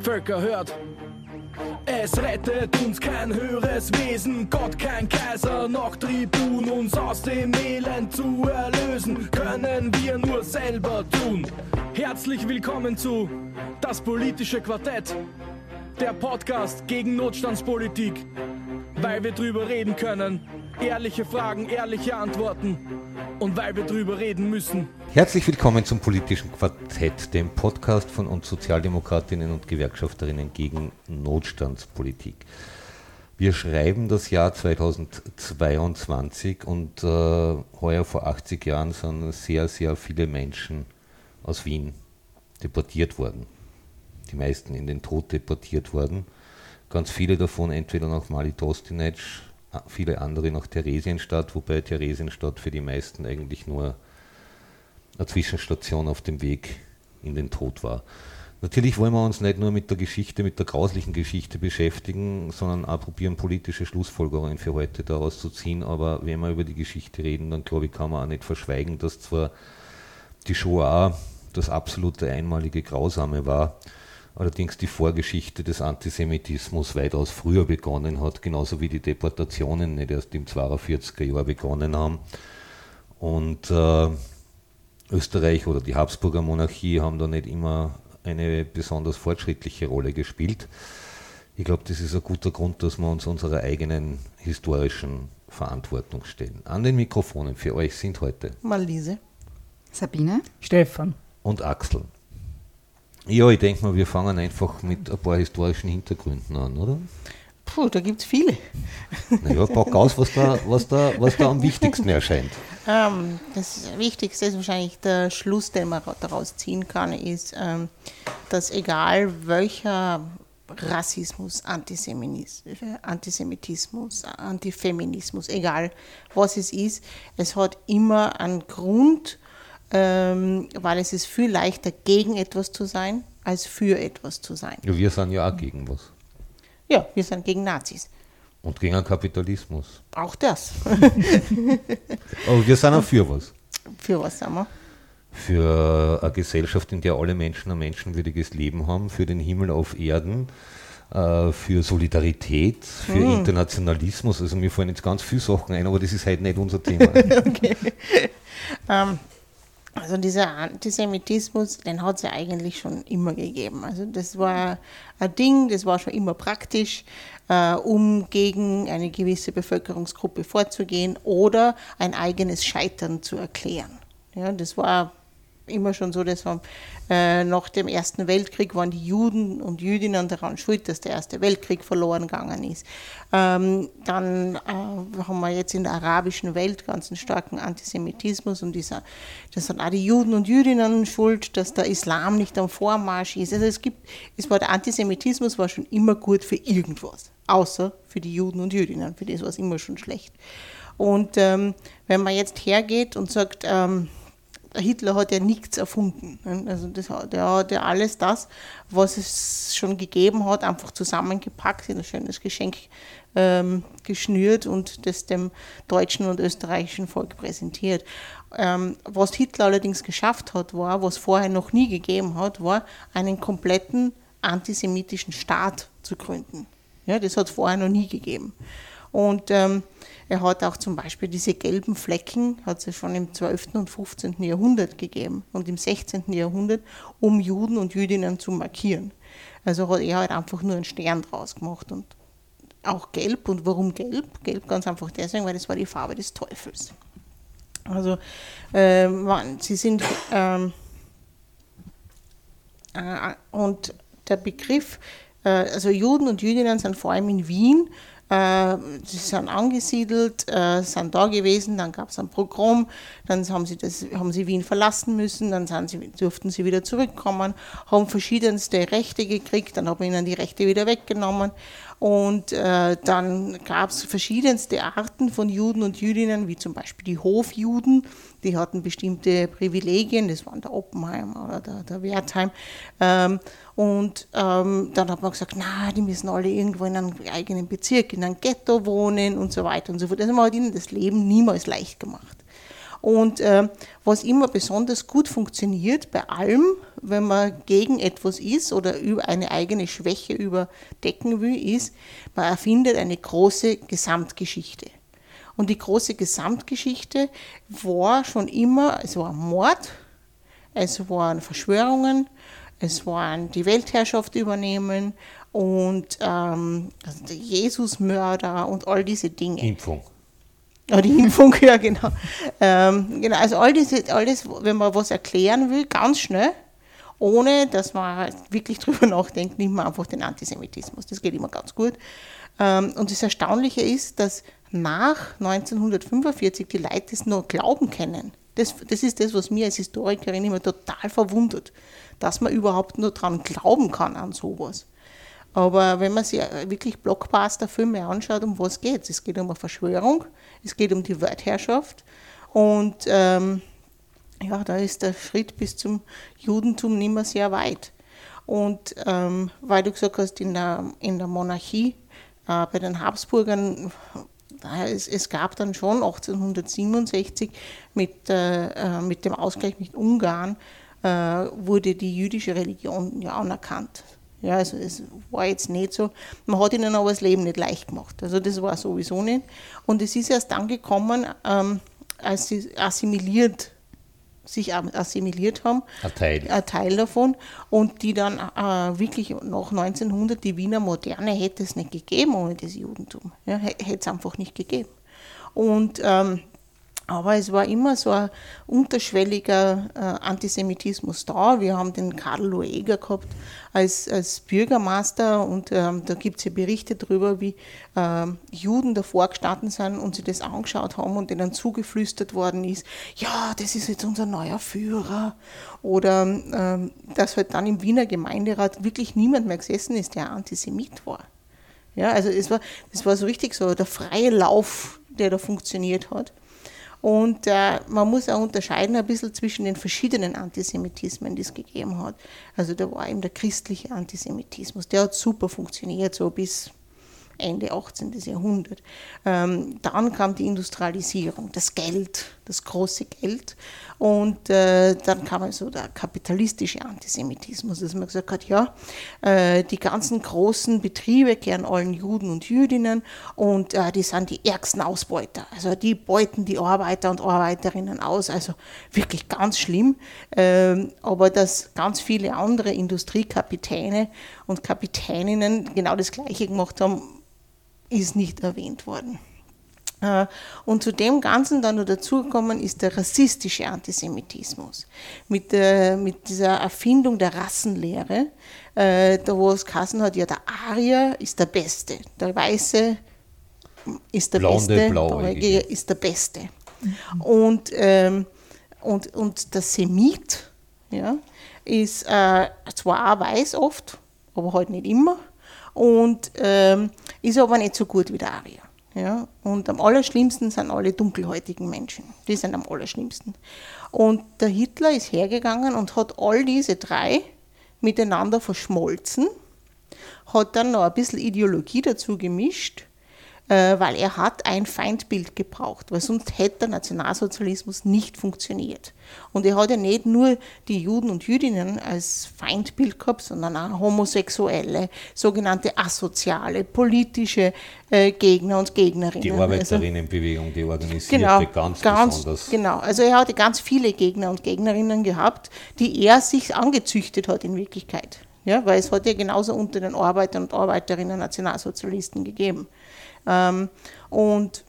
Völker hört! Es rettet uns kein höheres Wesen, Gott, kein Kaiser, noch Tribun. Uns aus dem Elend zu erlösen, können wir nur selber tun. Herzlich willkommen zu Das politische Quartett, der Podcast gegen Notstandspolitik, weil wir drüber reden können, ehrliche Fragen, ehrliche Antworten und weil wir drüber reden müssen. Herzlich willkommen zum politischen Quartett, dem Podcast von uns Sozialdemokratinnen und Gewerkschafterinnen gegen Notstandspolitik. Wir schreiben das Jahr 2022 und heuer vor 80 Jahren sind sehr, sehr viele Menschen aus Wien deportiert worden. Die meisten in den Tod deportiert worden. Ganz viele davon entweder nach Mali Tostinetsch, viele andere nach Theresienstadt, wobei Theresienstadt für die meisten eigentlich nur eine Zwischenstation auf dem Weg in den Tod war. Natürlich wollen wir uns nicht nur mit der Geschichte, mit der grauslichen Geschichte beschäftigen, sondern auch probieren, politische Schlussfolgerungen für heute daraus zu ziehen. Aber wenn wir über die Geschichte reden, dann glaube ich, kann man auch nicht verschweigen, dass zwar die Shoah das absolute einmalige Grausame war, allerdings die Vorgeschichte des Antisemitismus weitaus früher begonnen hat, genauso wie die Deportationen nicht erst im 1942er Jahr begonnen haben. Und Österreich oder die Habsburger Monarchie haben da nicht immer eine besonders fortschrittliche Rolle gespielt. Ich glaube, das ist ein guter Grund, dass wir uns unserer eigenen historischen Verantwortung stellen. An den Mikrofonen für euch sind heute Marlise, Sabine, Stefan und Axel. Ja, ich denke mal, wir fangen einfach mit ein paar historischen Hintergründen an, oder? Puh, da gibt es viele. Naja, pack aus, was da am wichtigsten erscheint. Das Wichtigste ist wahrscheinlich der Schluss, den man daraus ziehen kann, ist, dass egal welcher Rassismus, Antisemitismus, Antifeminismus, egal was es ist, es hat immer einen Grund, weil es ist viel leichter, gegen etwas zu sein, als für etwas zu sein. Ja, wir sind ja auch gegen was. Ja, wir sind gegen Nazis. Und gegen den Kapitalismus. Auch das. Aber wir sind auch für was. Für was sind wir? Für eine Gesellschaft, in der alle Menschen ein menschenwürdiges Leben haben, für den Himmel auf Erden, für Solidarität, für Internationalismus. Also mir fallen jetzt ganz viele Sachen ein, aber das ist heute nicht unser Thema. Okay. Also dieser Antisemitismus, den hat es ja eigentlich schon immer gegeben. Also das war ein Ding, das war schon immer praktisch, um gegen eine gewisse Bevölkerungsgruppe vorzugehen oder ein eigenes Scheitern zu erklären. Ja, das war immer schon so, dass nach dem Ersten Weltkrieg waren die Juden und Jüdinnen daran schuld, dass der Erste Weltkrieg verloren gegangen ist. Dann haben wir jetzt in der arabischen Welt ganz einen starken Antisemitismus und das sind auch die Juden und Jüdinnen schuld, dass der Islam nicht am Vormarsch ist. Also der Antisemitismus war schon immer gut für irgendwas, außer für die Juden und Jüdinnen, für das war es immer schon schlecht. Und wenn man jetzt hergeht und sagt, Hitler hat ja nichts erfunden. Also der hat ja alles das, was es schon gegeben hat, einfach zusammengepackt, in ein schönes Geschenk geschnürt und das dem deutschen und österreichischen Volk präsentiert. Was Hitler allerdings geschafft hat, war, was vorher noch nie gegeben hat, war, einen kompletten antisemitischen Staat zu gründen. Ja, das hat es vorher noch nie gegeben. Und er hat auch zum Beispiel diese gelben Flecken, hat es schon im 12. und 15. Jahrhundert gegeben und im 16. Jahrhundert, um Juden und Jüdinnen zu markieren. Also hat er halt einfach nur einen Stern draus gemacht und auch gelb. Und warum gelb? Gelb ganz einfach deswegen, weil das war die Farbe des Teufels. Also und der Begriff, also Juden und Jüdinnen sind vor allem in Wien, sie sind angesiedelt, sind da gewesen, dann gab es ein Pogrom, dann haben sie Wien verlassen müssen, dann durften sie wieder zurückkommen, haben verschiedenste Rechte gekriegt, dann hat man ihnen die Rechte wieder weggenommen und dann gab es verschiedenste Arten von Juden und Jüdinnen, wie zum Beispiel die Hofjuden, die hatten bestimmte Privilegien, das waren der Oppenheim oder der Wertheim. Dann hat man gesagt, na, die müssen alle irgendwo in einem eigenen Bezirk, in einem Ghetto wohnen und so weiter und so fort. Also man hat ihnen das Leben niemals leicht gemacht. Und was immer besonders gut funktioniert bei allem, wenn man gegen etwas ist oder über eine eigene Schwäche überdecken will, ist, man erfindet eine große Gesamtgeschichte. Und die große Gesamtgeschichte war schon immer, es war Mord, es waren Verschwörungen, es waren die Weltherrschaft übernehmen und Jesusmörder und all diese Dinge. Impfung. Oh, die Impfung, ja genau. Genau, also alles, wenn man was erklären will, ganz schnell, ohne dass man wirklich drüber nachdenkt, nimmt man einfach den Antisemitismus. Das geht immer ganz gut. Und das Erstaunliche ist, dass nach 1945 die Leute das noch glauben können. Das ist das, was mir als Historikerin immer total verwundert, dass man überhaupt nur dran glauben kann an sowas. Aber wenn man sich wirklich Blockbuster-Filme anschaut, um was geht es? Es geht um eine Verschwörung, es geht um die Weltherrschaft und da ist der Schritt bis zum Judentum nicht mehr sehr weit. Und weil du gesagt hast, in der Monarchie, bei den Habsburgern, es gab dann schon 1867 mit dem Ausgleich mit Ungarn, wurde die jüdische Religion ja anerkannt. Ja, also es war jetzt nicht so, man hat ihnen aber das Leben nicht leicht gemacht, also das war sowieso nicht. Und es ist erst dann gekommen, als sie sich assimiliert haben, ein Teil davon, und die dann wirklich nach 1900, die Wiener Moderne hätte es nicht gegeben ohne das Judentum, ja, hätte es einfach nicht gegeben. Und aber es war immer so ein unterschwelliger Antisemitismus da. Wir haben den Karl Lueger gehabt als Bürgermeister und da gibt es ja Berichte darüber, wie Juden davor gestanden sind und sich das angeschaut haben und denen zugeflüstert worden ist, ja, das ist jetzt unser neuer Führer. Oder dass halt dann im Wiener Gemeinderat wirklich niemand mehr gesessen ist, der Antisemit war. Ja, also es war so richtig so der freie Lauf, der da funktioniert hat. Und man muss auch unterscheiden ein bisschen zwischen den verschiedenen Antisemitismen, die es gegeben hat. Also da war eben der christliche Antisemitismus, der hat super funktioniert, so bis Ende 18. Jahrhundert. Dann kam die Industrialisierung, das Geld, das große Geld. Und dann kam also der kapitalistische Antisemitismus, dass man gesagt hat, ja, die ganzen großen Betriebe gehören allen Juden und Jüdinnen und die sind die ärgsten Ausbeuter. Also die beuten die Arbeiter und Arbeiterinnen aus, also wirklich ganz schlimm. Aber dass ganz viele andere Industriekapitäne und Kapitäninnen genau das Gleiche gemacht haben, ist nicht erwähnt worden. Und zu dem Ganzen dann noch dazugekommen ist der rassistische Antisemitismus. Mit dieser Erfindung der Rassenlehre, da wo es geheißen hat, ja, der Arier ist der Beste, der Weiße ist der Beste, Blauäugige ist der Beste. Mhm. Und der Semit, ja, ist zwar auch weiß oft, aber halt nicht immer, und ist aber nicht so gut wie der Arier. Ja, und am allerschlimmsten sind alle dunkelhäutigen Menschen. Die sind am allerschlimmsten. Und der Hitler ist hergegangen und hat all diese drei miteinander verschmolzen, hat dann noch ein bisschen Ideologie dazu gemischt, weil er hat ein Feindbild gebraucht, weil sonst hätte der Nationalsozialismus nicht funktioniert. Und er hat ja nicht nur die Juden und Jüdinnen als Feindbild gehabt, sondern auch Homosexuelle, sogenannte asoziale, politische Gegner und Gegnerinnen. Die Arbeiterinnenbewegung, die organisierte ganz besonders. Genau, also er hatte ganz viele Gegner und Gegnerinnen gehabt, die er sich angezüchtet hat in Wirklichkeit. Ja, weil es hat ja genauso unter den Arbeitern und Arbeiterinnen Nationalsozialisten gegeben. Und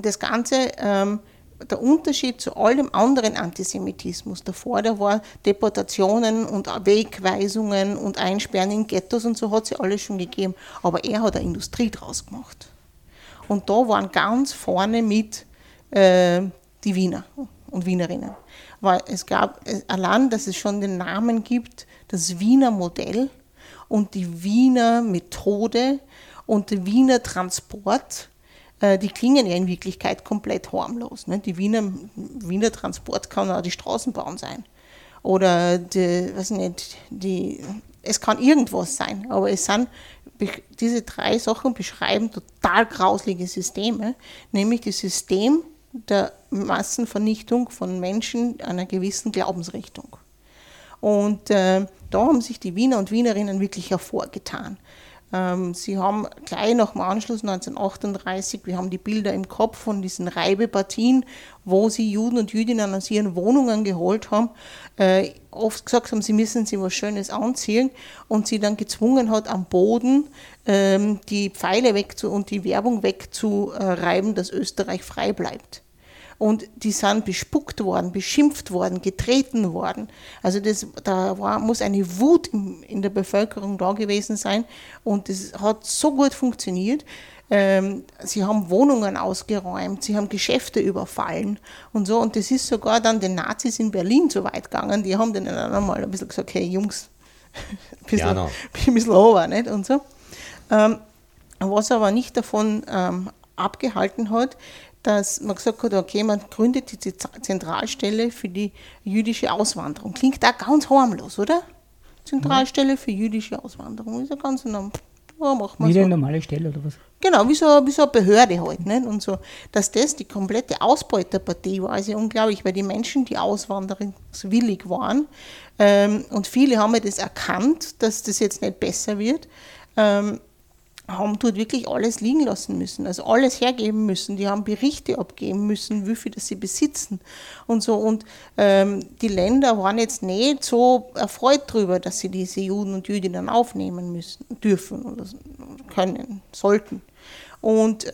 das Ganze, der Unterschied zu allem anderen Antisemitismus davor, da war Deportationen und Wegweisungen und Einsperren in Ghettos und so, hat es ja alles schon gegeben, aber er hat eine Industrie draus gemacht. Und da waren ganz vorne mit die Wiener und Wienerinnen, weil es gab, allein, dass es schon den Namen gibt, das Wiener Modell und die Wiener Methode und der Wiener Transport, die klingen ja in Wirklichkeit komplett harmlos. Ne? Die Wiener Transport kann auch die Straßenbahn sein. Oder es kann irgendwas sein, aber es sind diese drei Sachen beschreiben total grauslige Systeme, nämlich das System der Massenvernichtung von Menschen einer gewissen Glaubensrichtung. Und da haben sich die Wiener und Wienerinnen wirklich hervorgetan. Sie haben gleich nach dem Anschluss 1938, wir haben die Bilder im Kopf von diesen Reibepartien, wo sie Juden und Jüdinnen aus ihren Wohnungen geholt haben, oft gesagt haben, sie müssen sich was Schönes anziehen und sie dann gezwungen hat, am Boden die Pfeile und die Werbung wegzureiben, dass Österreich frei bleibt. Und die sind bespuckt worden, beschimpft worden, getreten worden. Also muss eine Wut in der Bevölkerung da gewesen sein. Und das hat so gut funktioniert. Sie haben Wohnungen ausgeräumt, sie haben Geschäfte überfallen und so. Und das ist sogar dann den Nazis in Berlin so weit gegangen. Die haben denen dann einmal ein bisschen gesagt, hey Jungs, ein bisschen over, nicht? Und so. Was aber nicht davon abgehalten hat, dass man gesagt hat, okay, man gründet die Zentralstelle für die jüdische Auswanderung. Klingt da ganz harmlos, oder? Zentralstelle für jüdische Auswanderung ist ja ganz normal. Ja, machen wir wieder so. Eine normale Stelle oder was? Genau, wie so eine Behörde halt. Nicht? Und so, dass das die komplette Ausbeuterpartie war, ist ja unglaublich, weil die Menschen, die auswanderungswillig waren, und viele haben ja das erkannt, dass das jetzt nicht besser wird, haben dort wirklich alles liegen lassen müssen, also alles hergeben müssen, die haben Berichte abgeben müssen, wie viel das sie besitzen und so. Und die Länder waren jetzt nicht so erfreut darüber, dass sie diese Juden und Jüdinnen aufnehmen dürfen oder können, sollten. Und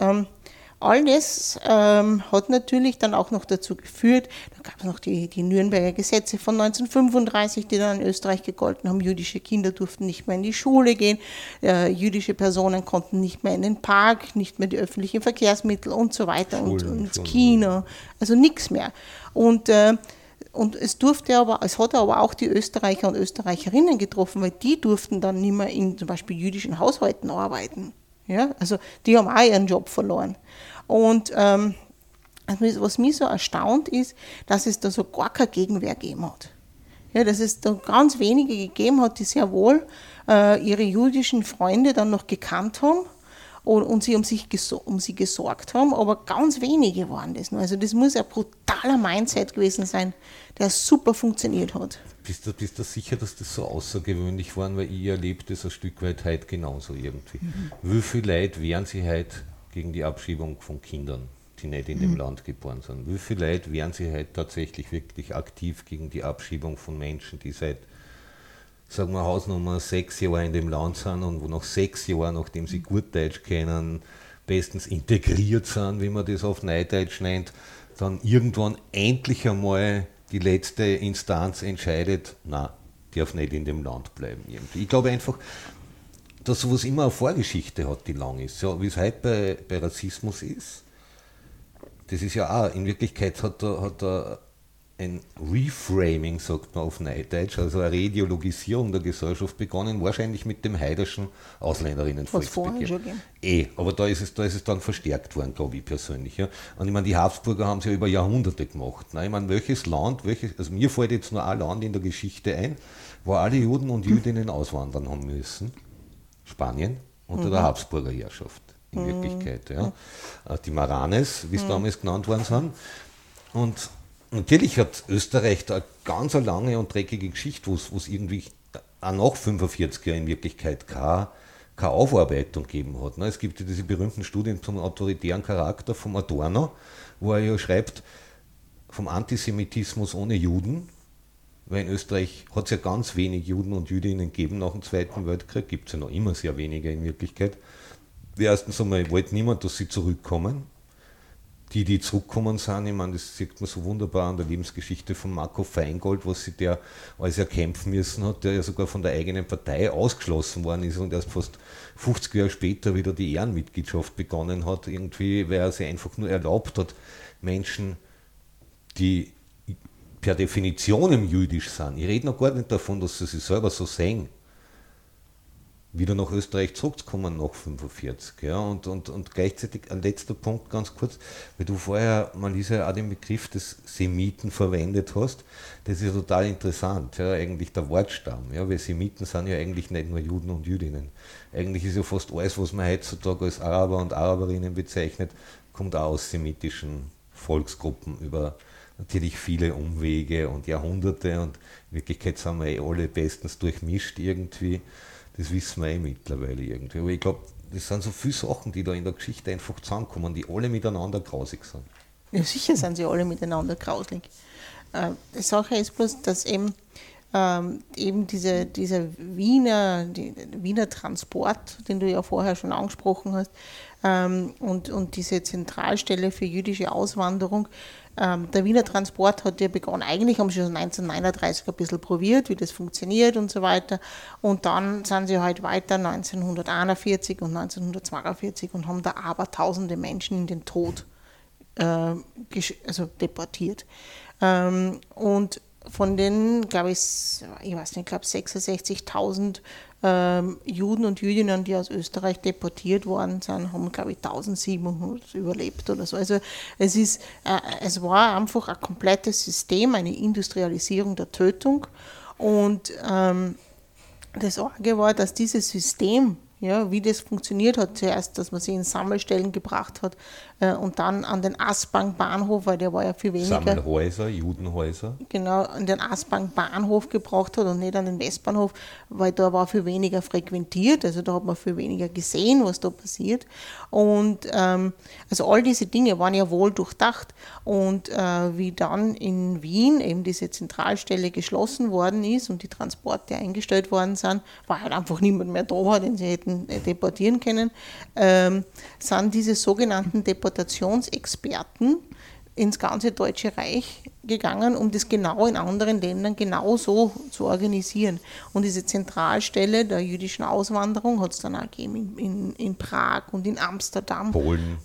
all das hat natürlich dann auch noch dazu geführt, da gab es noch die Nürnberger Gesetze von 1935, die dann in Österreich gegolten haben, jüdische Kinder durften nicht mehr in die Schule gehen, jüdische Personen konnten nicht mehr in den Park, nicht mehr die öffentlichen Verkehrsmittel und so weiter und ins Kino, also nichts mehr. Und es hat aber auch die Österreicher und Österreicherinnen getroffen, weil die durften dann nicht mehr in zum Beispiel jüdischen Haushalten arbeiten. Ja, also die haben auch ihren Job verloren. Und was mich so erstaunt ist, dass es da so gar keine Gegenwehr gegeben hat. Ja, dass es da ganz wenige gegeben hat, die sehr wohl ihre jüdischen Freunde dann noch gekannt haben und sie um sie gesorgt haben, aber ganz wenige waren das nur. Also das muss ein brutaler Mindset gewesen sein, der super funktioniert hat. Bist du sicher, dass das so außergewöhnlich war, weil ich erlebe das ein Stück weit heute genauso irgendwie. Mhm. Wie viele Leute wehren sich heute gegen die Abschiebung von Kindern, die nicht in dem Land geboren sind? Wie viele Leute wehren sich heute tatsächlich wirklich aktiv gegen die Abschiebung von Menschen, die seit, sagen wir, Hausnummer 6 Jahren in dem Land sind und wo nach 6 Jahren, nachdem sie gut Deutsch kennen, bestens integriert sind, wie man das auf Neudeutsch nennt, dann irgendwann endlich einmal die letzte Instanz entscheidet, nein, darf nicht in dem Land bleiben. Ich glaube einfach, dass sowas immer eine Vorgeschichte hat, die lang ist. So, wie es heute bei Rassismus ist, das ist ja auch, in Wirklichkeit hat ein Reframing, sagt man auf Neudeutsch, also eine Reideologisierung der Gesellschaft begonnen, wahrscheinlich mit dem heiderschen Ausländerinnenvolksbegehren. Aber da ist es dann verstärkt worden, glaube ich persönlich. Ja. Und ich meine, die Habsburger haben es ja über Jahrhunderte gemacht. Ne? Ich meine, welches Land, mir fällt jetzt nur ein Land in der Geschichte ein, wo alle Juden und Jüdinnen auswandern haben müssen. Spanien unter der Habsburger Herrschaft in Wirklichkeit. Ja. Die Maranes, wie es damals genannt worden sind. Und natürlich hat Österreich da eine ganz lange und dreckige Geschichte, wo es irgendwie auch nach 45 Jahren in Wirklichkeit keine Aufarbeitung gegeben hat. Es gibt ja diese berühmten Studien zum autoritären Charakter vom Adorno, wo er ja schreibt, vom Antisemitismus ohne Juden, weil in Österreich hat es ja ganz wenig Juden und Jüdinnen gegeben nach dem Zweiten Weltkrieg, gibt es ja noch immer sehr wenige in Wirklichkeit. Erstens einmal wollte niemand, dass sie zurückkommen. Die zurückgekommen sind, ich meine, das sieht man so wunderbar an der Lebensgeschichte von Marco Feingold, was sich der alles erkämpfen müssen hat, der ja sogar von der eigenen Partei ausgeschlossen worden ist und erst fast 50 Jahre später wieder die Ehrenmitgliedschaft begonnen hat, irgendwie, weil er sich einfach nur erlaubt hat, Menschen, die per Definition jüdisch sind, ich rede noch gar nicht davon, dass sie sich selber so sehen, wieder nach Österreich zurückzukommen nach 45. Ja, und gleichzeitig ein letzter Punkt ganz kurz, weil du vorher, Malisa, auch den Begriff des Semiten verwendet hast, das ist total interessant, ja, eigentlich der Wortstamm, ja, weil Semiten sind ja eigentlich nicht nur Juden und Jüdinnen. Eigentlich ist ja fast alles, was man heutzutage als Araber und Araberinnen bezeichnet, kommt auch aus semitischen Volksgruppen über natürlich viele Umwege und Jahrhunderte, und in Wirklichkeit sind wir alle bestens durchmischt irgendwie. Das wissen wir mittlerweile irgendwie. Aber ich glaube, das sind so viele Sachen, die da in der Geschichte einfach zusammenkommen, die alle miteinander grausig sind. Ja, sicher sind sie alle miteinander grausig. Die Sache ist bloß, dass eben dieser Wiener Transport, den du ja vorher schon angesprochen hast, und diese Zentralstelle für jüdische Auswanderung. Der Wiener Transport hat ja begonnen, eigentlich haben sie schon 1939 ein bisschen probiert, wie das funktioniert und so weiter, und dann sind sie halt weiter 1941 und 1942 und haben da aber tausende Menschen in den Tod deportiert. Und von den, glaube ich, 66.000 Juden und Jüdinnen, die aus Österreich deportiert worden sind, haben, glaube ich, 1700 überlebt oder so. Also es war einfach ein komplettes System, eine Industrialisierung der Tötung. Und das Arge war, dass dieses System, ja, wie das funktioniert hat, zuerst, dass man sie in Sammelstellen gebracht hat und dann an den Aspang Bahnhof, weil der war ja viel weniger. Sammelhäuser, Judenhäuser. Genau, an den Aspang Bahnhof gebracht hat und nicht an den Westbahnhof, weil da war viel weniger frequentiert, also da hat man viel weniger gesehen, was da passiert. Und also all diese Dinge waren ja wohl durchdacht. Und wie dann in Wien eben diese Zentralstelle geschlossen worden ist und die Transporte eingestellt worden sind, war halt einfach niemand mehr da, den sie hätten deportieren können, sind diese sogenannten Deportationsexperten ins ganze Deutsche Reich gegangen, um das genau in anderen Ländern genauso zu organisieren. Und diese Zentralstelle der jüdischen Auswanderung hat es dann auch gegeben in Prag und in Amsterdam. Polen.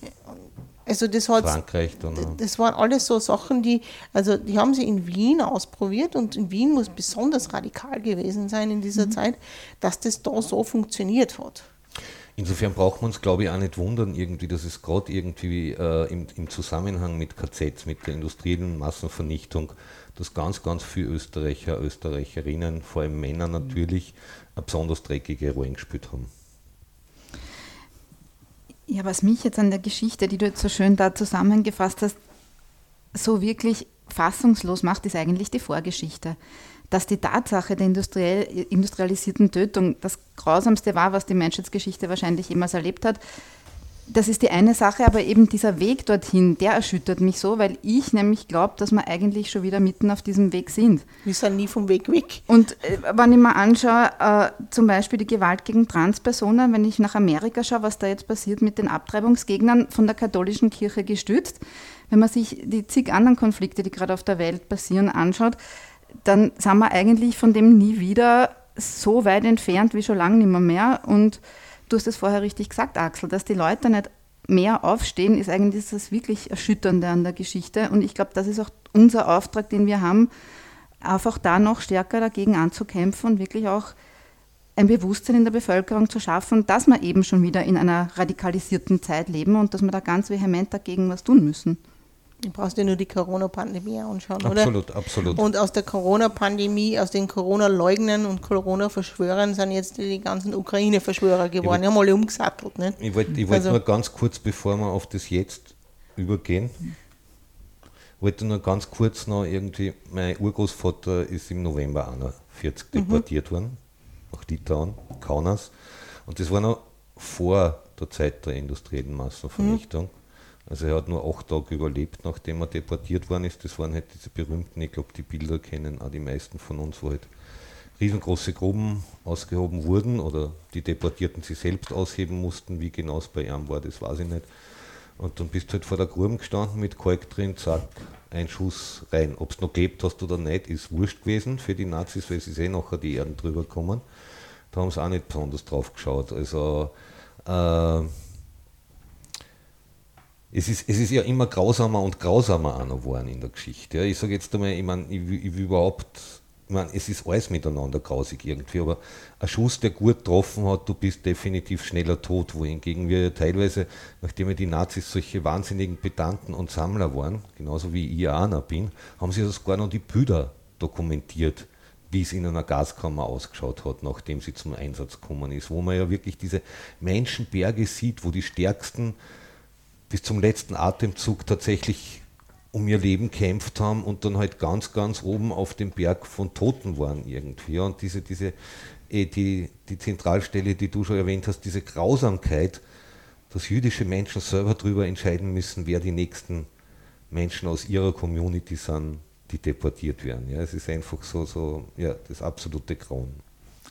Also Frankreich. Das waren alles so Sachen, die haben sie in Wien ausprobiert, und in Wien muss besonders radikal gewesen sein in dieser Zeit, dass das da so funktioniert hat. Insofern braucht man es, glaube ich, auch nicht wundern, irgendwie, dass es gerade irgendwie im Zusammenhang mit KZs, mit der industriellen Massenvernichtung, dass ganz, ganz viele Österreicher, Österreicherinnen, vor allem Männer natürlich, eine besonders dreckige Rolle gespielt haben. Ja, was mich jetzt an der Geschichte, die du jetzt so schön da zusammengefasst hast, so wirklich fassungslos macht, ist eigentlich die Vorgeschichte. Dass die Tatsache der industrialisierten Tötung das Grausamste war, was die Menschheitsgeschichte wahrscheinlich jemals erlebt hat, das ist die eine Sache, aber eben dieser Weg dorthin, der erschüttert mich so, weil ich nämlich glaube, dass wir eigentlich schon wieder mitten auf diesem Weg sind. Wir sind nie vom Weg weg. Und wenn ich mir anschaue, zum Beispiel die Gewalt gegen Transpersonen, wenn ich nach Amerika schaue, was da jetzt passiert mit den Abtreibungsgegnern, von der katholischen Kirche gestützt, wenn man sich die zig anderen Konflikte, die gerade auf der Welt passieren, anschaut, dann sind wir eigentlich von dem nie wieder so weit entfernt wie schon lange nicht mehr. Und du hast es vorher richtig gesagt, Axel, dass die Leute nicht mehr aufstehen, ist eigentlich das wirklich Erschütternde an der Geschichte. Und ich glaube, das ist auch unser Auftrag, den wir haben, einfach da noch stärker dagegen anzukämpfen und wirklich auch ein Bewusstsein in der Bevölkerung zu schaffen, dass wir eben schon wieder in einer radikalisierten Zeit leben und dass wir da ganz vehement dagegen was tun müssen. Du brauchst dir nur die Corona-Pandemie anschauen, absolut, oder? Absolut. Und aus der Corona-Pandemie, aus den Corona-Leugnern und Corona-Verschwörern sind jetzt die ganzen Ukraine-Verschwörer geworden. Die haben alle umgesattelt. Ne? Ich wollte nur ganz kurz, bevor wir auf das Jetzt übergehen, wollte nur ganz kurz noch irgendwie, mein Urgroßvater ist im November 1941 deportiert worden, nach Litauen, Kaunas. Und das war noch vor der Zeit der industriellen Massenvernichtung. Also er hat nur 8 Tage überlebt, nachdem er deportiert worden ist. Das waren halt diese berühmten, ich glaube, die Bilder kennen auch die meisten von uns, wo halt riesengroße Gruben ausgehoben wurden oder die Deportierten sich selbst ausheben mussten. Wie genau es bei ihm war, das weiß ich nicht. Und dann bist du halt vor der Grube gestanden mit Kalk drin, zack, ein Schuss rein. Ob es noch gelebt hast oder nicht, ist wurscht gewesen für die Nazis, weil sie nachher die Erden drüber kommen. Da haben sie auch nicht besonders drauf geschaut. Also Es ist ja immer grausamer und grausamer auch noch geworden in der Geschichte. Ja, ich sage jetzt einmal, es ist alles miteinander grausig irgendwie, aber ein Schuss, der gut getroffen hat, du bist definitiv schneller tot, wohingegen wir teilweise, nachdem die Nazis solche wahnsinnigen Pedanten und Sammler waren, genauso wie ich auch einer bin, haben sie sogar noch die Bilder dokumentiert, wie es in einer Gaskammer ausgeschaut hat, nachdem sie zum Einsatz gekommen ist, wo man ja wirklich diese Menschenberge sieht, wo die stärksten bis zum letzten Atemzug tatsächlich um ihr Leben gekämpft haben und dann halt ganz, ganz oben auf dem Berg von Toten waren irgendwie. Und die Zentralstelle, die du schon erwähnt hast, diese Grausamkeit, dass jüdische Menschen selber darüber entscheiden müssen, wer die nächsten Menschen aus ihrer Community sind, die deportiert werden. Ja, es ist einfach so ja, das absolute Grauen.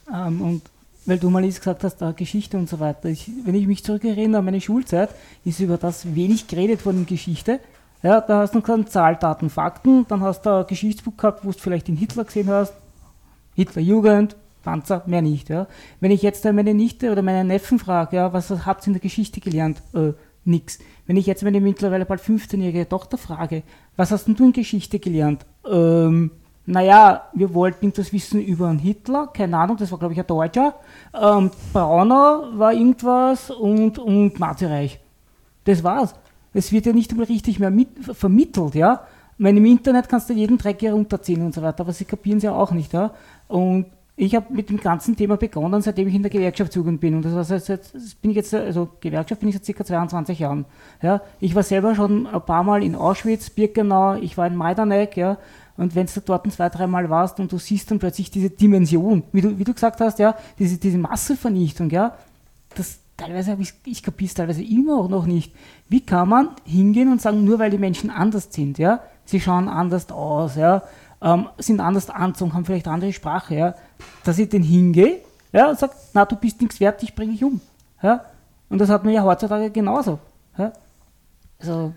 Und weil du mal gesagt hast, da Geschichte und so weiter. Wenn ich mich zurückerinnere an meine Schulzeit, ist über das wenig geredet worden in Geschichte. Ja, da hast du gesagt, Zahl, Daten, Fakten, dann hast du ein Geschichtsbuch gehabt, wo du vielleicht den Hitler gesehen hast, Hitlerjugend, Panzer, mehr nicht. Ja. Wenn ich jetzt meine Nichte oder meinen Neffen frage, ja, was habt ihr in der Geschichte gelernt? Nix. Wenn ich jetzt meine mittlerweile bald 15-jährige Tochter frage, was hast denn du in Geschichte gelernt? Naja, wir wollten das wissen über einen Hitler, keine Ahnung, das war glaube ich ein Deutscher, Brauner war irgendwas und Nazireich. Das war's. Es wird ja nicht einmal richtig mehr vermittelt, ja. Ich meine, im Internet kannst du jeden Dreck herunterziehen und so weiter, aber sie kapieren es ja auch nicht, ja. Und ich habe mit dem ganzen Thema begonnen, seitdem ich in der Gewerkschaftsjugend bin. Und Gewerkschaft bin ich seit ca. 22 Jahren. Ja. Ich war selber schon ein paar Mal in Auschwitz, Birkenau, ich war in Maidaneck, ja. Und wenn du dort 2-3 Mal warst und du siehst dann plötzlich diese Dimension, wie du gesagt hast, ja, diese Massenvernichtung, ja, das teilweise ich kapiere es teilweise immer auch noch nicht. Wie kann man hingehen und sagen, nur weil die Menschen anders sind, ja, sie schauen anders aus, ja, sind anders anzogen, haben vielleicht andere Sprache, ja, dass ich den hingehe, ja, und sage, na, du bist nichts wert, ich bringe dich um, ja, und das hat man ja heutzutage genauso, ja, also.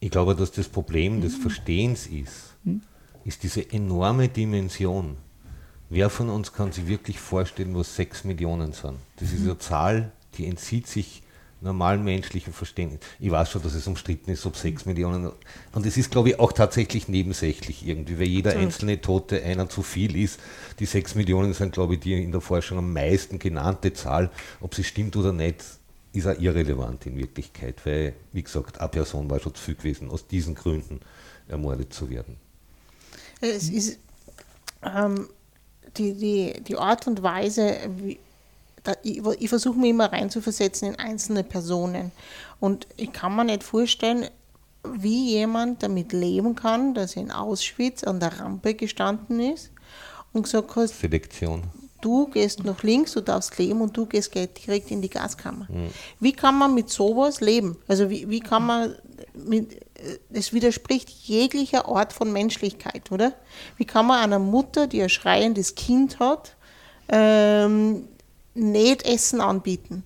Ich glaube, dass das Problem des Verstehens ist diese enorme Dimension. Wer von uns kann sich wirklich vorstellen, was 6 Millionen sind? Das ist eine Zahl, die entzieht sich normalen menschlichen Verständnis. Ich weiß schon, dass es umstritten ist, ob 6 Millionen. Und es ist, glaube ich, auch tatsächlich nebensächlich irgendwie, weil jeder einzelne Tote einer zu viel ist. Die 6 Millionen sind, glaube ich, die in der Forschung am meisten genannte Zahl. Ob sie stimmt oder nicht, ist auch irrelevant in Wirklichkeit, weil, wie gesagt, eine Person war schon zu viel gewesen, aus diesen Gründen ermordet zu werden. Es ist die Art und Weise, wie, ich versuche mich immer reinzuversetzen in einzelne Personen. Und ich kann mir nicht vorstellen, wie jemand damit leben kann, dass er in Auschwitz an der Rampe gestanden ist und gesagt hat, Selektion. Du gehst nach links, du darfst leben und du gehst direkt in die Gaskammer. Mhm. Wie kann man mit sowas leben? Also wie kann man, das widerspricht jeglicher Art von Menschlichkeit, oder? Wie kann man einer Mutter, die ein schreiendes Kind hat, nicht Essen anbieten?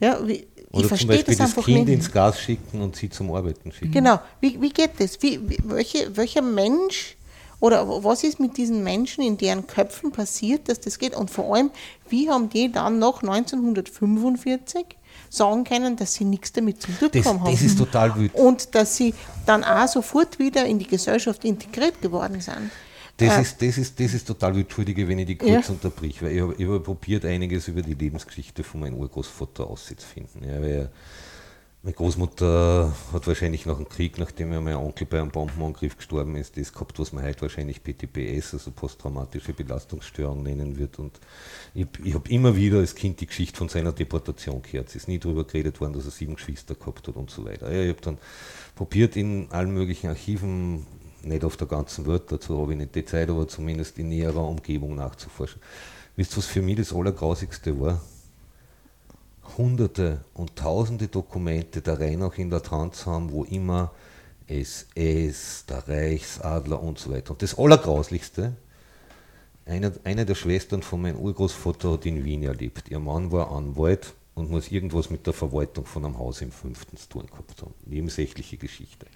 Ja, ich verstehe das einfach nicht. Oder zum Beispiel das Kind ins Gas schicken und sie zum Arbeiten schicken. Genau, wie geht das? Welcher Mensch oder was ist mit diesen Menschen, in deren Köpfen passiert, dass das geht? Und vor allem, wie haben die dann noch 1945 sagen können, dass sie nichts damit zu tun haben? Das ist total wütend. Und dass sie dann auch sofort wieder in die Gesellschaft integriert geworden sind. Das ist total wütend, Entschuldige, wenn ich die kurz unterbrich, weil ich habe probiert, einiges über die Lebensgeschichte von meinem Urgroßvater auszufinden. Ja, weil meine Großmutter hat wahrscheinlich nach dem Krieg, nachdem mein Onkel bei einem Bombenangriff gestorben ist, das gehabt, was man heute wahrscheinlich PTBS, also posttraumatische Belastungsstörung nennen wird. Und ich habe immer wieder als Kind die Geschichte von seiner Deportation gehört. Es ist nie darüber geredet worden, dass er 7 Geschwister gehabt hat und so weiter. Ja, ich habe dann probiert in allen möglichen Archiven, nicht auf der ganzen Welt, dazu habe ich nicht die Zeit, aber zumindest in näherer Umgebung nachzuforschen. Wisst ihr, was für mich das Allergrausigste war? Hunderte und tausende Dokumente der Rheinach in der Trans haben, wo immer SS, der Reichsadler und so weiter. Und das Allergrauslichste, eine der Schwestern von meinem Urgroßvater hat in Wien erlebt. Ihr Mann war Anwalt und muss irgendwas mit der Verwaltung von einem Haus im 5. zu tun gehabt haben. Nebensächliche Geschichte.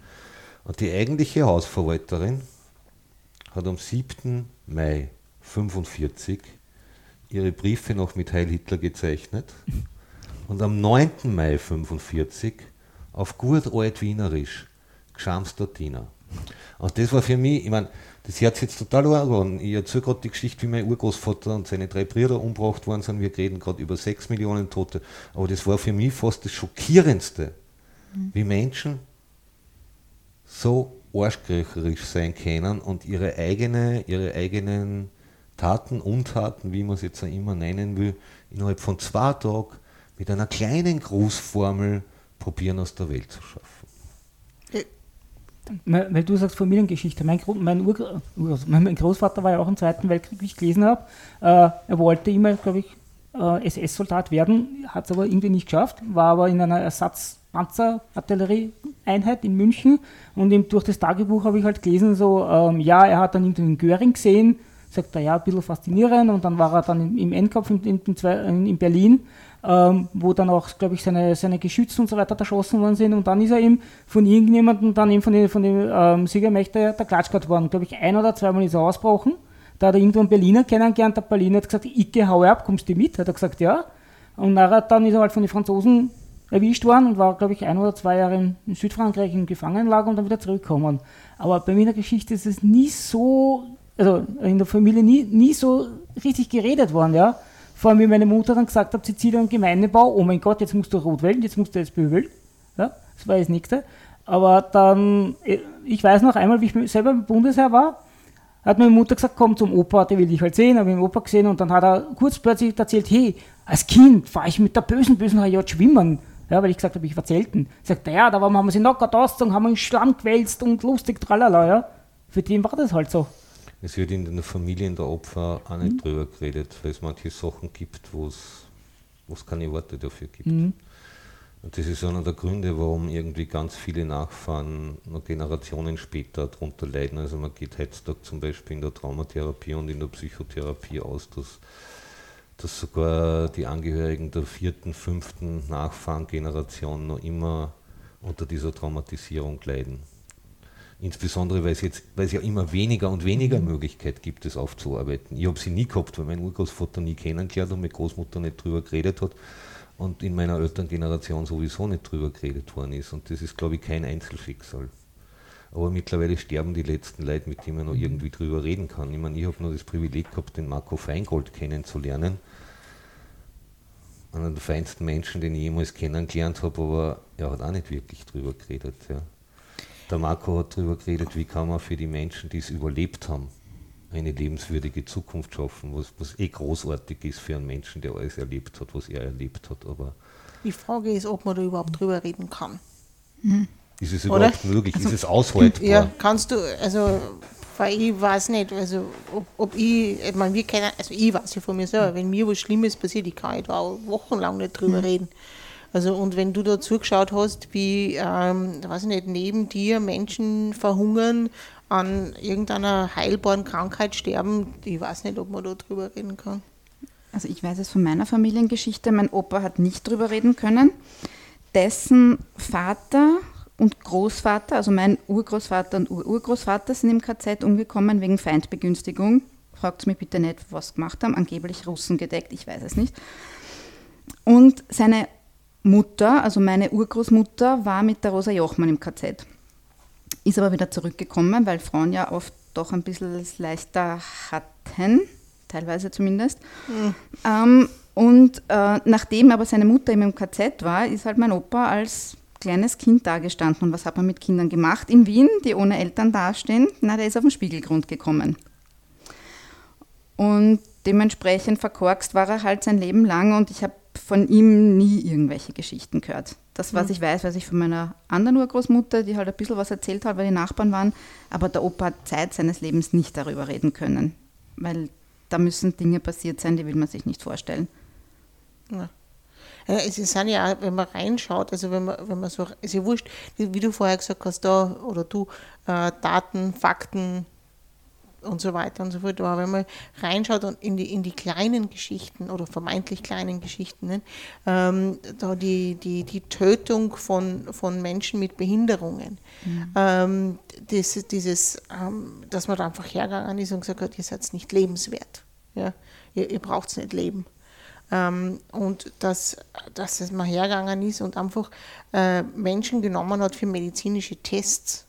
Und die eigentliche Hausverwalterin hat am 7. Mai 1945 ihre Briefe noch mit Heil Hitler gezeichnet und am 9. Mai 1945 auf gut alt Wienerisch geschamster Diener. Und das war für mich, ich meine, das Herz jetzt total arg. Ich erzähle gerade die Geschichte, wie mein Urgroßvater und seine 3 Brüder umgebracht worden sind. Wir reden gerade über 6 Millionen Tote. Aber das war für mich fast das Schockierendste, wie Menschen so arschkriecherisch sein können und ihre eigenen Taten, Untaten, wie man es jetzt auch immer nennen will, innerhalb von 2 Tagen mit einer kleinen Grußformel probieren, aus der Welt zu schaffen. Weil du sagst Familiengeschichte, mein Großvater war ja auch im Zweiten Weltkrieg, wie ich gelesen habe, er wollte immer, glaube ich, SS-Soldat werden, hat es aber irgendwie nicht geschafft, war aber in einer Ersatzpanzerartillerieeinheit in München und durch das Tagebuch habe ich halt gelesen, er hat dann irgendwie den Göring gesehen, sagt er, ja, ein bisschen faszinierend, und dann war er dann im Endkampf in Berlin, wo dann auch, glaube ich, seine Geschütze und so weiter erschossen worden sind, und dann ist er eben von irgendjemandem, dann eben von den Siegermächten, der Klatsch gehabt worden. Glaube ich, ein oder zweimal ist er ausgebrochen, da hat er irgendwo einen Berliner kennengelernt, der Berliner hat gesagt, Icke, hau ab, kommst du mit? Hat er gesagt, ja. Und nachher dann ist er halt von den Franzosen erwischt worden und war, glaube ich, 1 oder 2 Jahre in Südfrankreich im Gefangenenlager und dann wieder zurückgekommen. Aber bei mir in der Geschichte ist es nie so, also in der Familie nie so richtig geredet worden, ja. Vor allem, wie meine Mutter dann gesagt hat, sie zieht einen Gemeindebau, oh mein Gott, jetzt musst du Rot wählen, jetzt musst du SPÖ wählen. Ja, das war das Nächste. Aber dann, ich weiß noch einmal, wie ich selber im Bundesheer war, hat meine Mutter gesagt, komm zum Opa, der will dich halt sehen, habe ich den Opa gesehen und dann hat er kurz plötzlich erzählt, hey, als Kind war ich mit der bösen HJ schwimmen. Ja, weil ich gesagt habe, ich war selten. Sagt er, ja, da haben wir sie knockert ausgezogen, haben wir in Schlamm gewälzt und lustig, tralala, ja. Für den war das halt so. Es wird in den Familien der Opfer auch nicht drüber geredet, weil es manche Sachen gibt, wo es keine Worte dafür gibt. Mhm. Und das ist einer der Gründe, warum irgendwie ganz viele Nachfahren noch Generationen später darunter leiden. Also man geht heutzutage zum Beispiel in der Traumatherapie und in der Psychotherapie aus, dass sogar die Angehörigen der 4., 5. Nachfahrengeneration noch immer unter dieser Traumatisierung leiden. Insbesondere, weil es ja immer weniger und weniger Möglichkeit gibt, das aufzuarbeiten. Ich habe sie nie gehabt, weil mein Urgroßvater nie kennengelernt und meine Großmutter nicht drüber geredet hat und in meiner Elterngeneration sowieso nicht drüber geredet worden ist. Und das ist, glaube ich, kein Einzelschicksal. Aber mittlerweile sterben die letzten Leute, mit denen man noch irgendwie drüber reden kann. Ich meine, ich habe noch das Privileg gehabt, den Marco Feingold kennenzulernen. Einer der feinsten Menschen, den ich jemals kennengelernt habe, aber er hat auch nicht wirklich drüber geredet, ja. Der Marco hat darüber geredet, wie kann man für die Menschen, die es überlebt haben, eine lebenswürdige Zukunft schaffen, was großartig ist für einen Menschen, der alles erlebt hat, was er erlebt hat. Aber die Frage ist, ob man da überhaupt drüber reden kann. Ist es überhaupt möglich? Also, ist es aushaltbar? Ja, kannst du, also, weil ich weiß nicht, also, ich weiß ja von mir selber, wenn mir was Schlimmes passiert, ich kann da wochenlang nicht drüber reden. Also, und wenn du da zugeschaut hast, wie, weiß ich nicht, neben dir Menschen verhungern, an irgendeiner heilbaren Krankheit sterben, ich weiß nicht, ob man da drüber reden kann. Also, ich weiß es von meiner Familiengeschichte, mein Opa hat nicht drüber reden können. Dessen Vater und Großvater, also mein Urgroßvater und Urgroßvater, sind im KZ umgekommen wegen Feindbegünstigung. Fragt mich bitte nicht, was sie gemacht haben, angeblich Russen gedeckt, ich weiß es nicht. Und seine Mutter, also meine Urgroßmutter, war mit der Rosa Jochmann im KZ. Ist aber wieder zurückgekommen, weil Frauen ja oft doch ein bisschen es leichter hatten, teilweise zumindest. Mhm. Nachdem aber seine Mutter eben im KZ war, ist halt mein Opa als kleines Kind dagestanden. Und was hat man mit Kindern gemacht in Wien, die ohne Eltern dastehen? Na, der ist auf den Spiegelgrund gekommen. Und dementsprechend verkorkst war er halt sein Leben lang und ich habe von ihm nie irgendwelche Geschichten gehört. Das, was ich weiß, weiß ich von meiner anderen Urgroßmutter, die halt ein bisschen was erzählt hat, weil die Nachbarn waren, aber der Opa hat Zeit seines Lebens nicht darüber reden können, weil da müssen Dinge passiert sein, die will man sich nicht vorstellen. Ja. Sie sind ja auch, wenn man reinschaut, also wenn man so, ist ja wurscht, wie du vorher gesagt hast, da, oder du, Daten, Fakten, und so weiter und so fort. Aber wenn man reinschaut und in die kleinen Geschichten oder vermeintlich kleinen Geschichten, ne, da die Tötung von Menschen mit Behinderungen, dass man da einfach hergegangen ist und gesagt hat, ihr seid nicht lebenswert, ja? Ihr braucht es nicht leben. Und dass es mal hergegangen ist und einfach Menschen genommen hat für medizinische Tests.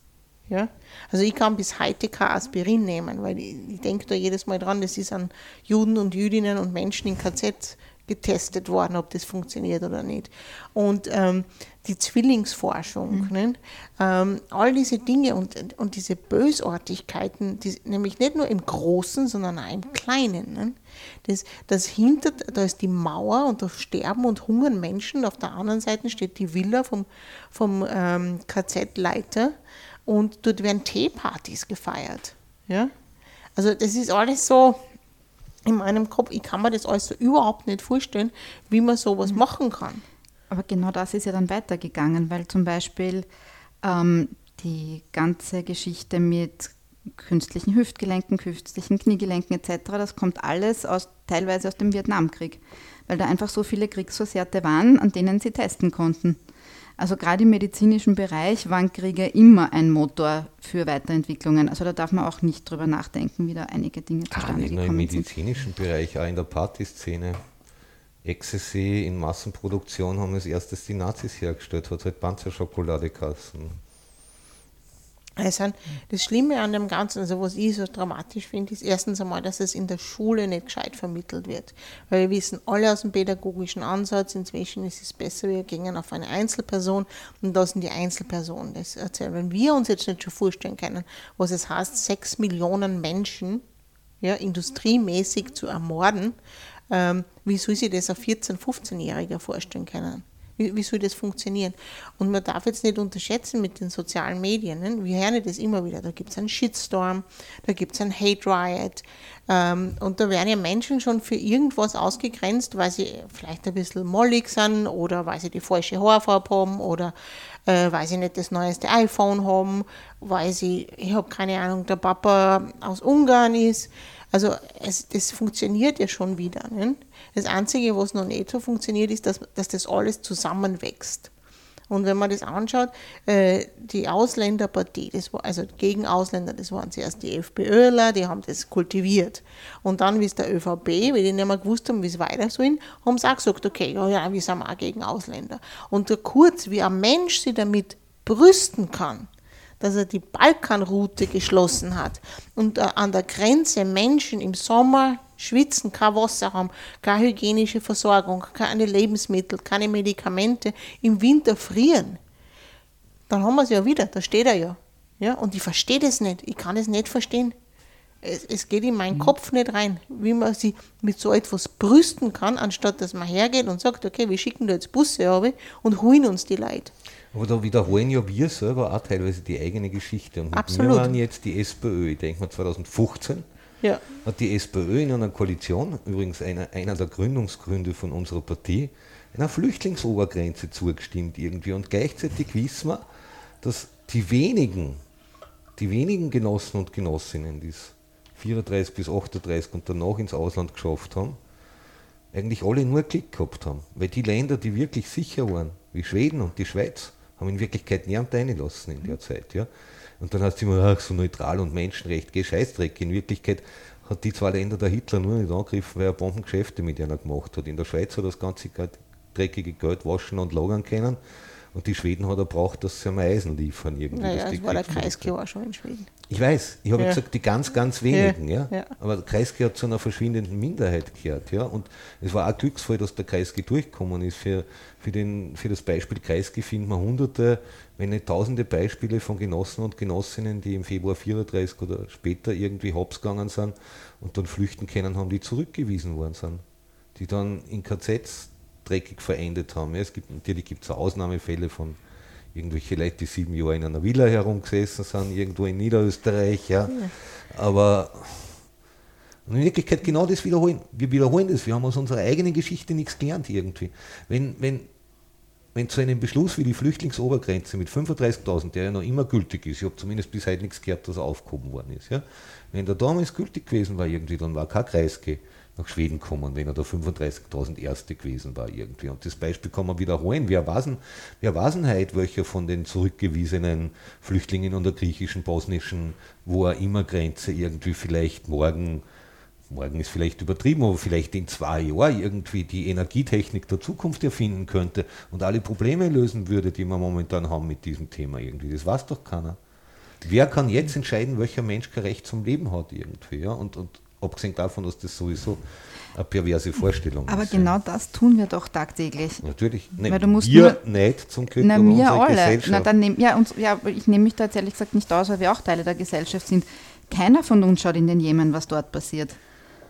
Ja? Also ich kann bis heute kein Aspirin nehmen, weil ich denke da jedes Mal dran, das ist an Juden und Jüdinnen und Menschen in KZ getestet worden, ob das funktioniert oder nicht. Und die Zwillingsforschung, ne? All diese Dinge und diese Bösartigkeiten, die, nämlich nicht nur im Großen, sondern auch im Kleinen. Ne? Da ist die Mauer und da sterben und hungern Menschen, auf der anderen Seite steht die Villa vom KZ-Leiter. und dort werden Teepartys gefeiert. Ja? Also das ist alles so in meinem Kopf, ich kann mir das alles so überhaupt nicht vorstellen, wie man sowas machen kann. Aber genau das ist ja dann weitergegangen, weil zum Beispiel die ganze Geschichte mit künstlichen Hüftgelenken, künstlichen Kniegelenken etc., das kommt alles teilweise aus dem Vietnamkrieg, weil da einfach so viele Kriegsversehrte waren, an denen sie testen konnten. Also gerade im medizinischen Bereich waren Kriege immer ein Motor für Weiterentwicklungen. Also da darf man auch nicht drüber nachdenken, wie da einige Dinge zustande gekommen sind. Im medizinischen Bereich, auch in der Partyszene. Ecstasy in Massenproduktion haben als erstes die Nazis hergestellt, hat halt Panzerschokolade geheißen. Also das Schlimme an dem Ganzen, also was ich so dramatisch finde, ist erstens einmal, dass es in der Schule nicht gescheit vermittelt wird. Weil wir wissen alle aus dem pädagogischen Ansatz, inzwischen ist es besser, wir gehen auf eine Einzelperson und da sind die Einzelpersonen das erzählen. Wenn wir uns jetzt nicht schon vorstellen können, was es heißt, 6 Millionen Menschen industriemäßig zu ermorden, wie soll sich das ein 14-, 15-Jähriger vorstellen können? Wie soll das funktionieren? Und man darf jetzt nicht unterschätzen mit den sozialen Medien, ne? Wir hören das immer wieder, da gibt es einen Shitstorm, da gibt es einen Hate Riot und da werden ja Menschen schon für irgendwas ausgegrenzt, weil sie vielleicht ein bisschen mollig sind oder weil sie die falsche Haarfarbe haben oder weil sie nicht das neueste iPhone haben, weil sie, ich habe keine Ahnung, der Papa aus Ungarn ist. Also das funktioniert ja schon wieder. Ne? Das Einzige, was noch nicht so funktioniert, ist, dass das alles zusammenwächst. Und wenn man das anschaut, die Ausländerpartei, das war, also gegen Ausländer, das waren zuerst die FPÖler, die haben das kultiviert. Und dann, wie es der ÖVP, weil die nicht mehr gewusst haben, wie es weiter soll, haben sie auch gesagt, okay, ja, wir sind auch gegen Ausländer. Und so kurz, wie ein Mensch sich damit brüsten kann, dass er die Balkanroute geschlossen hat und an der Grenze Menschen im Sommer schwitzen, kein Wasser haben, keine hygienische Versorgung, keine Lebensmittel, keine Medikamente, im Winter frieren, dann haben wir es ja wieder, da steht er ja. Ja, und ich verstehe das nicht, ich kann es nicht verstehen. Es geht in meinen Kopf nicht rein, wie man sich mit so etwas brüsten kann, anstatt dass man hergeht und sagt, okay, wir schicken da jetzt Busse runter und holen uns die Leute. Aber da wiederholen ja wir selber auch teilweise die eigene Geschichte. Und wir waren jetzt die SPÖ, ich denke mal 2015, hat die SPÖ in einer Koalition, übrigens einer der Gründungsgründe von unserer Partei, einer Flüchtlingsobergrenze zugestimmt irgendwie. Und gleichzeitig wissen wir, dass die wenigen Genossen und Genossinnen, die es 34 bis 38 und danach ins Ausland geschafft haben, eigentlich alle nur Glück gehabt haben. Weil die Länder, die wirklich sicher waren, wie Schweden und die Schweiz, haben in Wirklichkeit niemand reingelassen in der Zeit. Ja? Und dann hast du immer, ach, so neutral und Menschenrecht, geh Scheißdreck. In Wirklichkeit hat die zwei Länder der Hitler nur nicht angegriffen, weil er Bombengeschäfte mit ihnen gemacht hat. In der Schweiz hat er das ganze dreckige Geld waschen und lagern können. Und die Schweden hat er braucht, dass sie am Eisen liefern. Irgendwie. Naja, das war der Kreisky auch schon in Schweden. Ich weiß, ich habe gesagt, die ganz, ganz wenigen. Ja. Aber der Kreisky hat zu einer verschwindenden Minderheit gehört. Ja. Und es war auch ein Glücksfall, dass der Kreisky durchgekommen ist. Für das Beispiel Kreisky finden wir hunderte, wenn nicht tausende Beispiele von Genossen und Genossinnen, die im Februar 34 oder später irgendwie hops gegangen sind und dann flüchten können haben, die zurückgewiesen worden sind. Die dann in KZs dreckig verendet haben. Ja, natürlich gibt es Ausnahmefälle von irgendwelchen Leuten, die 7 Jahre in einer Villa herumgesessen sind, irgendwo in Niederösterreich. Ja. Aber in Wirklichkeit genau das wiederholen. Wir wiederholen das. Wir haben aus unserer eigenen Geschichte nichts gelernt irgendwie. Wenn zu einem Beschluss wie die Flüchtlingsobergrenze mit 35.000, der ja noch immer gültig ist, ich habe zumindest bis heute nichts gehört, dass er aufgehoben worden ist. Ja. Wenn der damals gültig gewesen war irgendwie, dann war kein Kreisky nach Schweden kommen, wenn er da 35.000 Erste gewesen war irgendwie. Und das Beispiel kann man wiederholen. Wer war denn heute welcher von den zurückgewiesenen Flüchtlingen an der griechischen, bosnischen, wo er immer Grenze irgendwie vielleicht morgen ist vielleicht übertrieben, aber vielleicht in 2 Jahren irgendwie die Energietechnik der Zukunft erfinden könnte und alle Probleme lösen würde, die wir momentan haben mit diesem Thema irgendwie. Das weiß doch keiner. Wer kann jetzt entscheiden, welcher Mensch kein Recht zum Leben hat irgendwie? Ja? Und abgesehen davon, dass das sowieso eine perverse Vorstellung ist. Aber genau das tun wir doch tagtäglich. Natürlich. Nein, wir nicht zum Glück, aber wir unsere alle. Gesellschaft. Ich nehme mich da jetzt ehrlich gesagt nicht aus, weil wir auch Teile der Gesellschaft sind. Keiner von uns schaut in den Jemen, was dort passiert.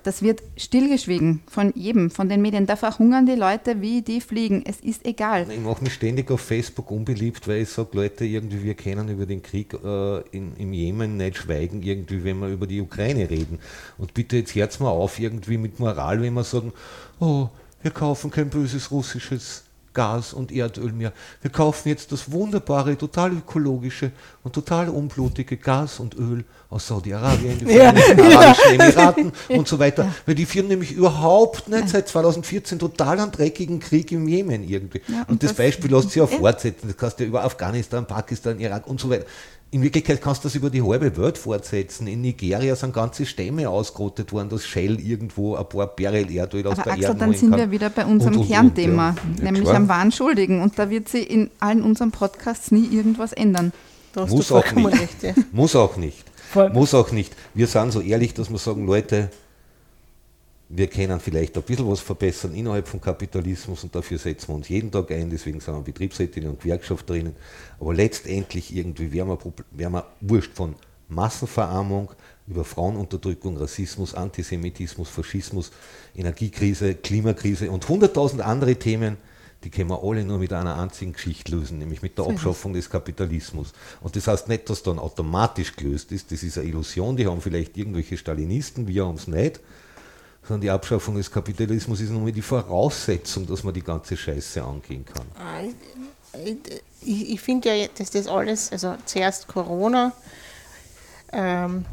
Das wird stillgeschwiegen von jedem, von den Medien. Da verhungern die Leute wie die Fliegen. Es ist egal. Ich mache mich ständig auf Facebook unbeliebt, weil ich sage, Leute, irgendwie wir können über den Krieg im Jemen nicht schweigen, irgendwie, wenn wir über die Ukraine reden. Und bitte jetzt hört's mal auf, irgendwie mit Moral, wenn wir sagen, oh, wir kaufen kein böses russisches Gas und Erdöl mehr. Wir kaufen jetzt das wunderbare, total ökologische und total unblutige Gas und Öl aus Saudi-Arabien, den Vereinigten Arabischen Emiraten und so weiter, weil die führen nämlich überhaupt nicht seit 2014 total einen dreckigen Krieg im Jemen irgendwie. Ja, und das Beispiel lässt sich ja fortsetzen. Das kannst du ja über Afghanistan, Pakistan, Irak und so weiter. In Wirklichkeit kannst du das über die halbe Welt fortsetzen. In Nigeria sind ganze Stämme ausgerottet worden, dass Shell irgendwo ein paar Barrel Erdöl aus der Erde holen kann. Dann sind wir wieder bei unserem Kernthema, nämlich am wahren Schuldigen. Und da wird sich in allen unseren Podcasts nie irgendwas ändern. Muss auch nicht. Muss auch nicht. Muss auch nicht. Wir sind so ehrlich, dass wir sagen, Leute, wir können vielleicht ein bisschen was verbessern innerhalb vom Kapitalismus und dafür setzen wir uns jeden Tag ein, deswegen sind wir Betriebsrätinnen und Gewerkschafterinnen. Aber letztendlich irgendwie wären wir wurscht von Massenverarmung über Frauenunterdrückung, Rassismus, Antisemitismus, Faschismus, Energiekrise, Klimakrise und 100.000 andere Themen, die können wir alle nur mit einer einzigen Geschichte lösen, nämlich mit der Abschaffung des Kapitalismus. Und das heißt nicht, dass dann automatisch gelöst ist, das ist eine Illusion, die haben vielleicht irgendwelche Stalinisten, wir haben es nicht. Sondern die Abschaffung des Kapitalismus ist nun mal die Voraussetzung, dass man die ganze Scheiße angehen kann. Ich finde ja, dass das alles, also zuerst Corona, dann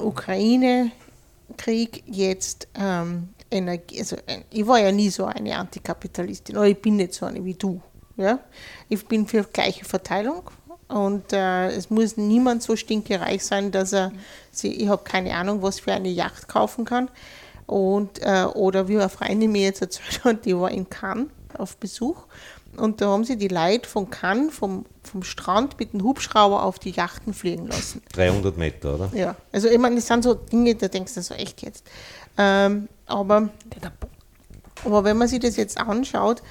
Ukraine-Krieg, jetzt Energie. Also ich war ja nie so eine Antikapitalistin, oder ich bin nicht so eine wie du. Ja? Ich bin für gleiche Verteilung. Und es muss niemand so stinkereich sein, dass er, ich habe keine Ahnung, was für eine Yacht kaufen kann. Und, oder wie eine Freundin mir jetzt erzählt hat, die war in Cannes auf Besuch und da haben sie die Leute von Cannes vom Strand mit dem Hubschrauber auf die Yachten fliegen lassen. 300 Meter, oder? Ja, also ich meine, das sind so Dinge, da denkst du so, echt jetzt. Aber wenn man sich das jetzt anschaut,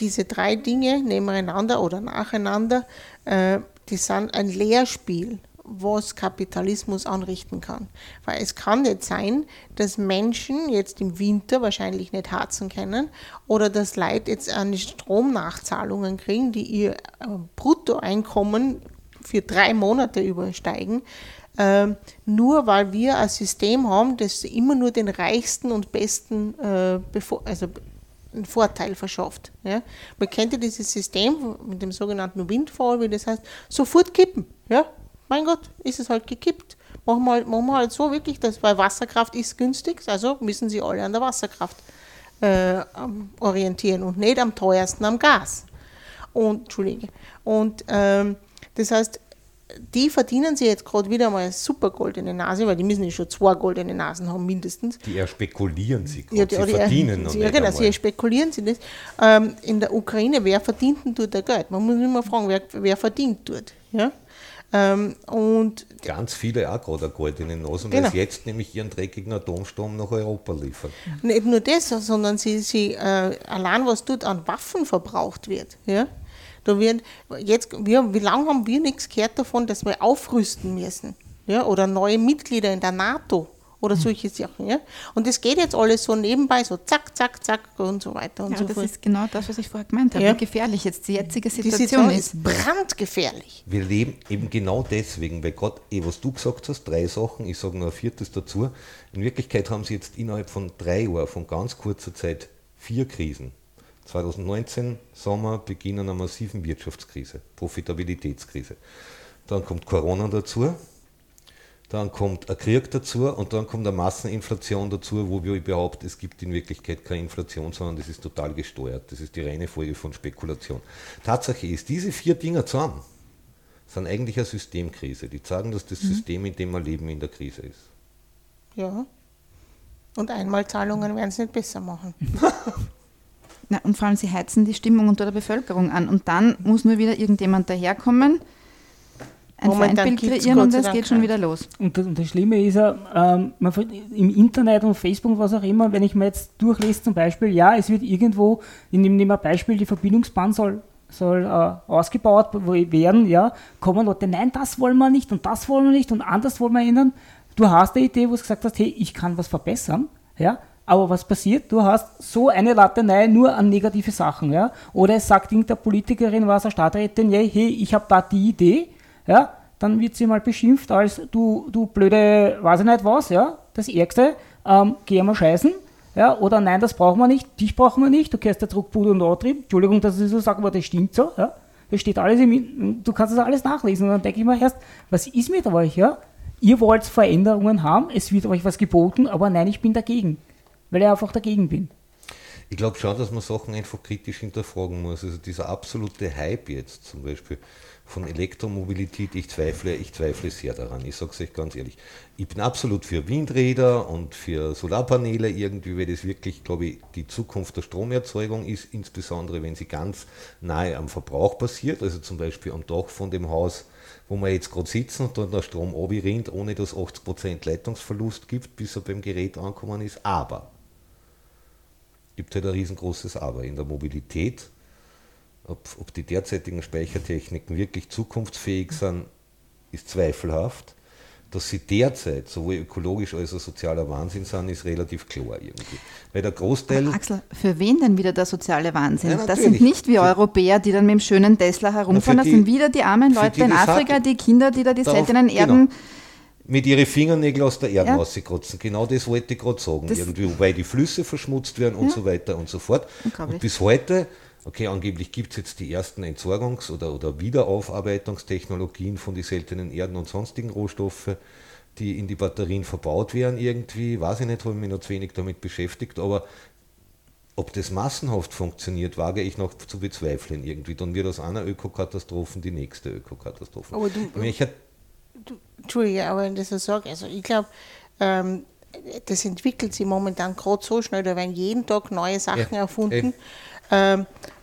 diese drei Dinge nebeneinander oder nacheinander, die sind ein Lehrspiel, was Kapitalismus anrichten kann. Weil es kann nicht sein, dass Menschen jetzt im Winter wahrscheinlich nicht heizen können oder dass Leute jetzt eine Stromnachzahlungen kriegen, die ihr Bruttoeinkommen für 3 Monate übersteigen, nur weil wir ein System haben, das immer nur den Reichsten und Besten einen Vorteil verschafft. Ja? Man könnte dieses System mit dem sogenannten Windfall, wie das heißt, sofort kippen. Ja? Mein Gott, ist es halt gekippt. Machen wir halt so wirklich, dass, weil Wasserkraft ist günstig, also müssen sie alle an der Wasserkraft orientieren und nicht am teuersten am Gas. Und das heißt, die verdienen sie jetzt gerade wieder mal eine super goldene Nase, weil die müssen ja schon 2 goldene Nasen haben, mindestens. Die erspekulieren sie gerade, ja, sie verdienen. Ja, genau, sie erspekulieren sie das. In der Ukraine, wer verdient denn dort Geld? Man muss immer fragen, wer verdient dort, ja? Und ganz viele auch gerade eine goldene Nase, weil sie jetzt nämlich ihren dreckigen Atomsturm nach Europa liefern. Nicht nur das, sondern sie allein was dort an Waffen verbraucht wird. Ja? Da wird jetzt, wie lange haben wir nichts gehört davon, dass wir aufrüsten müssen? Ja? Oder neue Mitglieder in der NATO oder solche Sachen. Ja? Und das geht jetzt alles so nebenbei, so zack, zack, zack und so weiter. Und ja, so das ist genau das, was ich vorher gemeint habe, wie gefährlich jetzt die jetzige Situation ist. Brandgefährlich. Wir leben eben genau deswegen, weil gerade, was du gesagt hast, 3 Sachen, ich sage noch ein 4. dazu, in Wirklichkeit haben sie jetzt innerhalb von 3 Jahren, von ganz kurzer Zeit, 4 Krisen. 2019, Sommer, Beginn einer massiven Wirtschaftskrise, Profitabilitätskrise. Dann kommt Corona dazu. Dann kommt ein Krieg dazu und dann kommt eine Masseninflation dazu, wo wir behaupten, es gibt in Wirklichkeit keine Inflation, sondern das ist total gesteuert. Das ist die reine Folge von Spekulation. Tatsache ist, diese 4 Dinger zusammen sind eigentlich eine Systemkrise. Die zeigen, dass das System, in dem wir leben, in der Krise ist. Ja. Und Einmalzahlungen werden es nicht besser machen. Na, und vor allem, sie heizen die Stimmung unter der Bevölkerung an. Und dann muss nur wieder irgendjemand daherkommen, ein Feindbild kreieren und es geht schon wieder los. Und das Schlimme ist ja, im Internet und Facebook, was auch immer, wenn ich mir jetzt durchlese zum Beispiel, ja, es wird irgendwo, ich nehme ein Beispiel, die Verbindungsbahn soll ausgebaut werden, ja, kommen Leute, nein, das wollen wir nicht und das wollen wir nicht und anders wollen wir ändern. Du hast eine Idee, wo du gesagt hast, hey, ich kann was verbessern. Ja? Aber was passiert? Du hast so eine Latenei nur an negative Sachen. Ja? Oder es sagt irgendeine Politikerin, was eine Stadträtin, hey, ich habe da die Idee, ja? Dann wird sie mal beschimpft als du blöde, weiß ich nicht was, ja? Das Ärgste, geh mal scheißen. Ja, oder nein, das brauchen wir nicht, dich brauchen wir nicht, du kennst der Druckbude und Antrieb, Entschuldigung, dass ich so sage, aber das stimmt so, ja. Das steht alles du kannst das alles nachlesen. Und dann denke ich mir erst, was ist mit euch, ja? Ihr wollt Veränderungen haben, es wird euch was geboten, aber nein, ich bin dagegen, weil ich einfach dagegen bin. Ich glaube schon, dass man Sachen einfach kritisch hinterfragen muss. Also dieser absolute Hype jetzt zum Beispiel von Elektromobilität, ich zweifle sehr daran. Ich sage es euch ganz ehrlich. Ich bin absolut für Windräder und für Solarpaneele irgendwie, weil das wirklich, glaube ich, die Zukunft der Stromerzeugung ist, insbesondere wenn sie ganz nahe am Verbrauch passiert, also zum Beispiel am Dach von dem Haus, wo wir jetzt gerade sitzen und dann der Strom runterrinnt, ohne dass 80% Leitungsverlust gibt, bis er beim Gerät angekommen ist. Aber es gibt halt ein riesengroßes Aber in der Mobilität. Ob die derzeitigen Speichertechniken wirklich zukunftsfähig sind, ist zweifelhaft. Dass sie derzeit sowohl ökologisch als auch sozialer Wahnsinn sind, ist relativ klar irgendwie. Weil der Großteil. Aber Axel, für wen denn wieder der soziale Wahnsinn? Ja, das sind nicht wir Europäer, die dann mit dem schönen Tesla herumfahren, das sind wieder die armen Leute in Afrika, die Kinder, die da die seltenen Erden. Genau. Mit ihren Fingernägeln aus der Erde rauskratzen. Genau das wollte ich gerade sagen. Irgendwie, wobei die Flüsse verschmutzt werden und so weiter und so fort. Und bis heute. Okay, angeblich gibt es jetzt die ersten Entsorgungs- oder Wiederaufarbeitungstechnologien von den seltenen Erden und sonstigen Rohstoffe, die in die Batterien verbaut werden irgendwie. Weiß ich nicht, habe ich mich noch zu wenig damit beschäftigt, aber ob das massenhaft funktioniert, wage ich noch zu bezweifeln irgendwie. Dann wird aus einer Ökokatastrophe die nächste Ökokatastrophe. Aber Entschuldige, aber das ist eine Sorge. Also ich glaube, das entwickelt sich momentan gerade so schnell, da werden jeden Tag neue Sachen erfunden.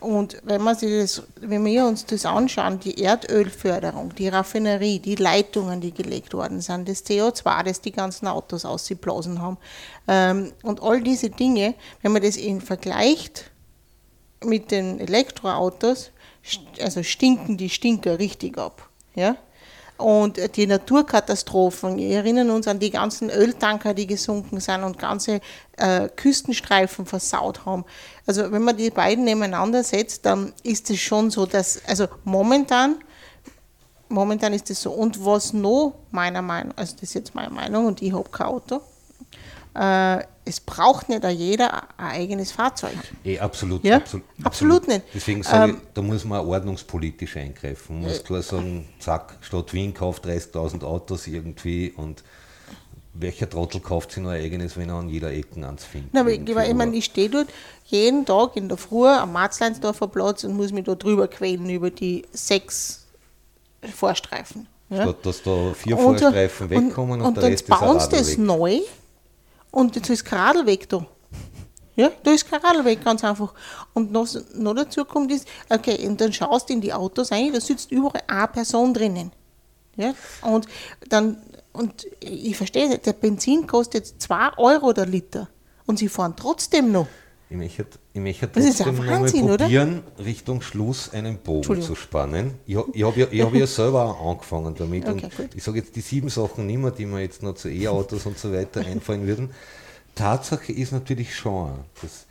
Und wenn wir uns das anschauen, die Erdölförderung, die Raffinerie, die Leitungen, die gelegt worden sind, das CO2, das die ganzen Autos ausgeblasen haben, und all diese Dinge, wenn man das eben vergleicht mit den Elektroautos, also stinken die Stinker richtig ab, ja? Und die Naturkatastrophen, wir erinnern uns an die ganzen Öltanker, die gesunken sind und ganze Küstenstreifen versaut haben. Also wenn man die beiden nebeneinander setzt, dann ist es schon so, dass, also momentan ist es so. Und was noch meiner Meinung, also das ist jetzt meine Meinung und ich habe kein Auto, es braucht nicht jeder ein eigenes Fahrzeug. Absolut, ja? Absolut nicht. Deswegen sage ich, da muss man ordnungspolitisch eingreifen. Man muss klar sagen, zack, Stadt Wien kauft 30.000 Autos irgendwie und welcher Trottel kauft sich noch ein eigenes, wenn er an jeder Ecke eins findet? Aber ich stehe dort jeden Tag in der Früh am Marzleinsdorfer Platz und muss mich da drüber quälen über die 6 Vorstreifen. Ja? Statt dass da 4 Vorstreifen wegkommen und der Rest ist ein Radl. Und dann bauen sie das neu. Und jetzt ist kein Radl weg da. Ja, da ist kein Radl weg, ganz einfach. Und noch dazu kommt ist, okay, und dann schaust du in die Autos rein, da sitzt überall eine Person drinnen. Ja, und ich verstehe nicht, der Benzin kostet jetzt 2 € der Liter. Und sie fahren trotzdem noch. Ich möchte trotzdem noch mal probieren, oder? Richtung Schluss einen Bogen zu spannen. Ich habe ja selber auch angefangen damit. Okay, und ich sage jetzt die 7 Sachen nicht mehr, die mir jetzt noch zu E-Autos und so weiter einfallen würden. Tatsache ist natürlich schon, dass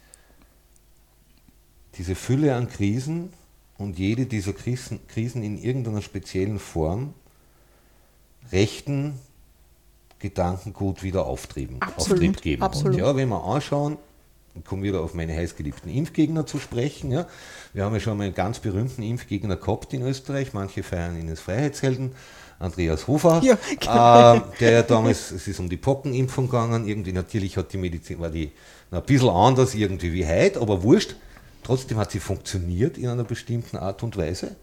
diese Fülle an Krisen und jede dieser Krisen in irgendeiner speziellen Form rechten Gedankengut wieder Auftrieb geben hat. Ja, wenn wir anschauen, ich komme wieder auf meine heißgeliebten Impfgegner zu sprechen. Ja. Wir haben ja schon mal einen ganz berühmten Impfgegner gehabt in Österreich. Manche feiern ihn als Freiheitshelden. Andreas Hofer, ja, genau. Der damals, es ist um die Pockenimpfung gegangen. Irgendwie natürlich hat die Medizin, war die ein bisschen anders irgendwie wie heute, aber wurscht. Trotzdem hat sie funktioniert in einer bestimmten Art und Weise.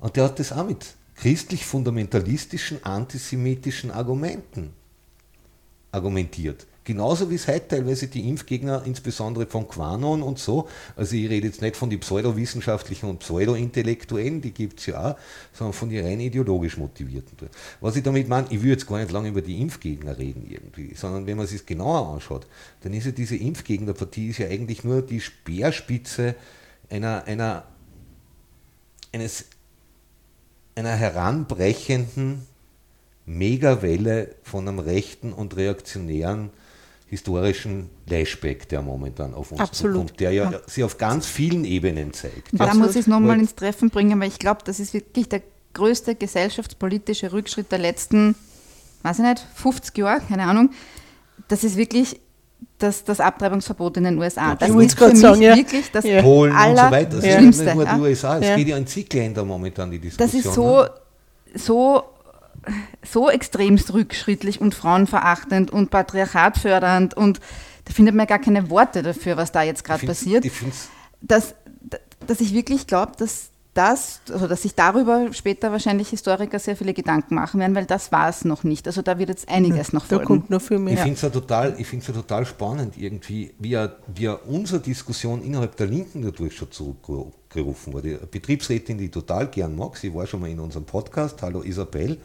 Und der hat das auch mit christlich-fundamentalistischen, antisemitischen Argumenten argumentiert. Genauso wie es heute teilweise die Impfgegner, insbesondere von QAnon und so, also ich rede jetzt nicht von den Pseudowissenschaftlichen und Pseudointellektuellen, die gibt es ja auch, sondern von den rein ideologisch Motivierten. Was ich damit meine, ich will jetzt gar nicht lange über die Impfgegner reden irgendwie, sondern wenn man es sich genauer anschaut, dann ist ja diese Impfgegnerpartie ist ja eigentlich nur die Speerspitze einer heranbrechenden Megawelle von einem rechten und reaktionären historischen Flashback, der momentan auf uns zukommt, der ja sich auf ganz vielen Ebenen zeigt. Da muss ich es nochmal ins Treffen bringen, weil ich glaube, das ist wirklich der größte gesellschaftspolitische Rückschritt der letzten, weiß ich nicht, 50 Jahre, keine Ahnung. Das ist wirklich das Abtreibungsverbot in den USA. Das ist für mich wirklich das Polen und so weiter. Das ist nicht nur die USA, es geht ja in zig Ländern momentan die Diskussion. Das ist so extremst rückschrittlich und frauenverachtend und patriarchatfördernd und da findet man gar keine Worte dafür, was da jetzt gerade passiert, dass ich wirklich glaube, dass sich darüber später wahrscheinlich Historiker sehr viele Gedanken machen werden, weil das war es noch nicht. Also da wird jetzt einiges noch folgen. Da kommt noch viel mehr. Ich finde es ja total spannend irgendwie, wie unsere Diskussion innerhalb der Linken dadurch schon zurückgerufen wurde. Eine Betriebsrätin, die ich total gern mag, sie war schon mal in unserem Podcast, hallo Isabel,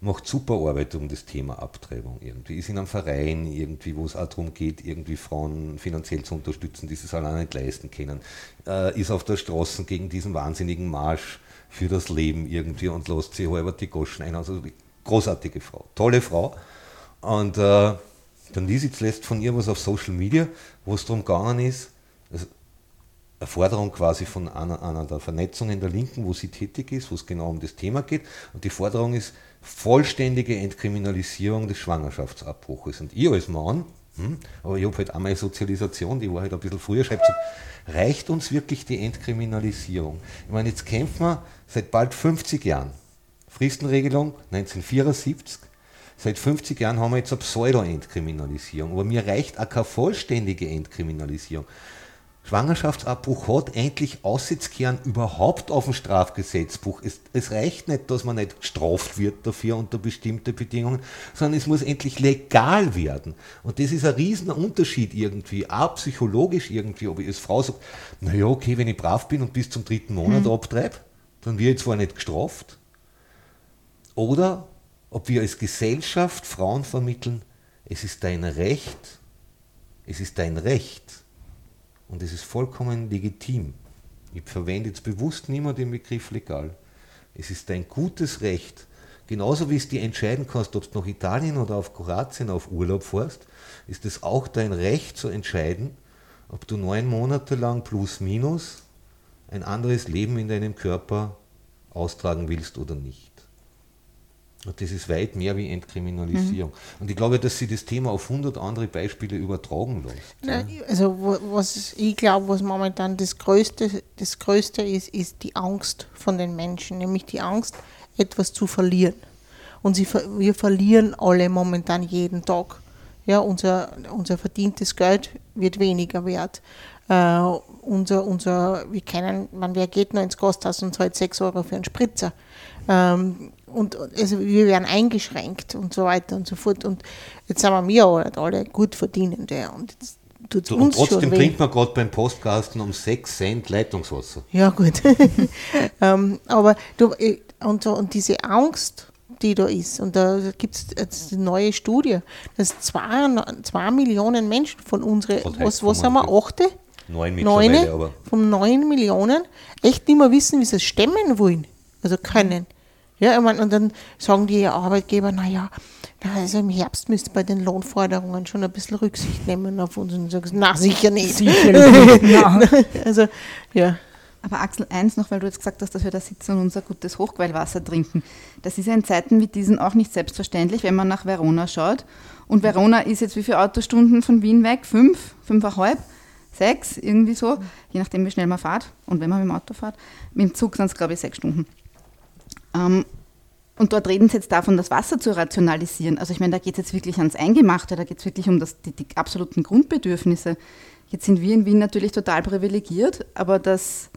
macht super Arbeit um das Thema Abtreibung irgendwie. Ist in einem Verein irgendwie, wo es auch darum geht, irgendwie Frauen finanziell zu unterstützen, die es alleine nicht leisten können. Ist auf der Straße gegen diesen wahnsinnigen Marsch für das Leben irgendwie und lässt sich halber die Goschen ein. Also großartige Frau, tolle Frau. Und dann liest ich zuletzt von ihr was auf Social Media, wo es darum gegangen ist, also eine Forderung quasi von einer der Vernetzungen der Linken, wo sie tätig ist, wo es genau um das Thema geht. Und die Forderung ist, vollständige Entkriminalisierung des Schwangerschaftsabbruches. Und ich als Mann, aber ich habe halt auch meine Sozialisation, die war halt ein bisschen früher, schreibt so, reicht uns wirklich die Entkriminalisierung? Ich meine, jetzt kämpfen wir seit bald 50 Jahren. Fristenregelung 1974. Seit 50 Jahren haben wir jetzt eine Pseudo-Entkriminalisierung. Aber mir reicht auch keine vollständige Entkriminalisierung. Schwangerschaftsabbruch hat endlich Aussichtskern überhaupt auf dem Strafgesetzbuch. Es reicht nicht, dass man nicht gestraft wird dafür unter bestimmte Bedingungen, sondern es muss endlich legal werden. Und das ist ein riesen Unterschied irgendwie, auch psychologisch irgendwie, ob ich als Frau sage, naja, okay, wenn ich brav bin und bis zum 3. Monat abtreibe, dann wird ich zwar nicht gestraft, oder ob wir als Gesellschaft Frauen vermitteln, es ist dein Recht. Und es ist vollkommen legitim. Ich verwende jetzt bewusst nicht mehr den Begriff legal. Es ist ein gutes Recht. Genauso wie es dir entscheiden kannst, ob du nach Italien oder auf Kroatien auf Urlaub fährst, ist es auch dein Recht zu entscheiden, ob du 9 Monate lang plus minus ein anderes Leben in deinem Körper austragen willst oder nicht. Und das ist weit mehr wie Entkriminalisierung. Und ich glaube, dass sie das Thema auf 100 andere Beispiele übertragen lässt. Nein, also was ich glaube, was momentan das Größte ist die Angst von den Menschen, nämlich die Angst, etwas zu verlieren. Und wir verlieren alle momentan jeden Tag. Ja, unser verdientes Geld wird weniger wert. Wer geht noch ins Gasthaus und zahlt 6 Euro für einen Spritzer? Und also wir werden eingeschränkt und so weiter und so fort. Und jetzt sind wir ja alle gut verdienend. Und jetzt tut's so, uns und trotzdem trinkt man gerade beim Postkasten um 6 Cent Leitungswasser. Ja, gut. Aber diese Angst, die da ist, und da gibt es jetzt eine neue Studie, dass 2 Millionen Menschen von unseren, was haben wir, 8? 9 mittlerweile, aber. Von 9 Millionen echt nicht mehr wissen, wie sie es stemmen wollen. Also können. Ja, ich meine, und dann sagen die Arbeitgeber, also im Herbst müsst ihr bei den Lohnforderungen schon ein bisschen Rücksicht nehmen auf uns und sagen, sicher nicht. Sicher nicht. Also, ja. Aber Axel, eins noch, weil du jetzt gesagt hast, dass wir da sitzen und unser gutes Hochquellwasser trinken. Das ist ja in Zeiten wie diesen auch nicht selbstverständlich, wenn man nach Verona schaut. Und Verona ist jetzt wie viele Autostunden von Wien weg? 5, 5,5? 6, irgendwie so, je nachdem wie schnell man fährt und wenn man mit dem Auto fährt. Mit dem Zug sind es, glaube ich, 6 Stunden. Und dort reden sie jetzt davon, das Wasser zu rationalisieren. Also ich meine, da geht es jetzt wirklich ans Eingemachte, da geht es wirklich um die absoluten Grundbedürfnisse. Jetzt sind wir in Wien natürlich total privilegiert, aber das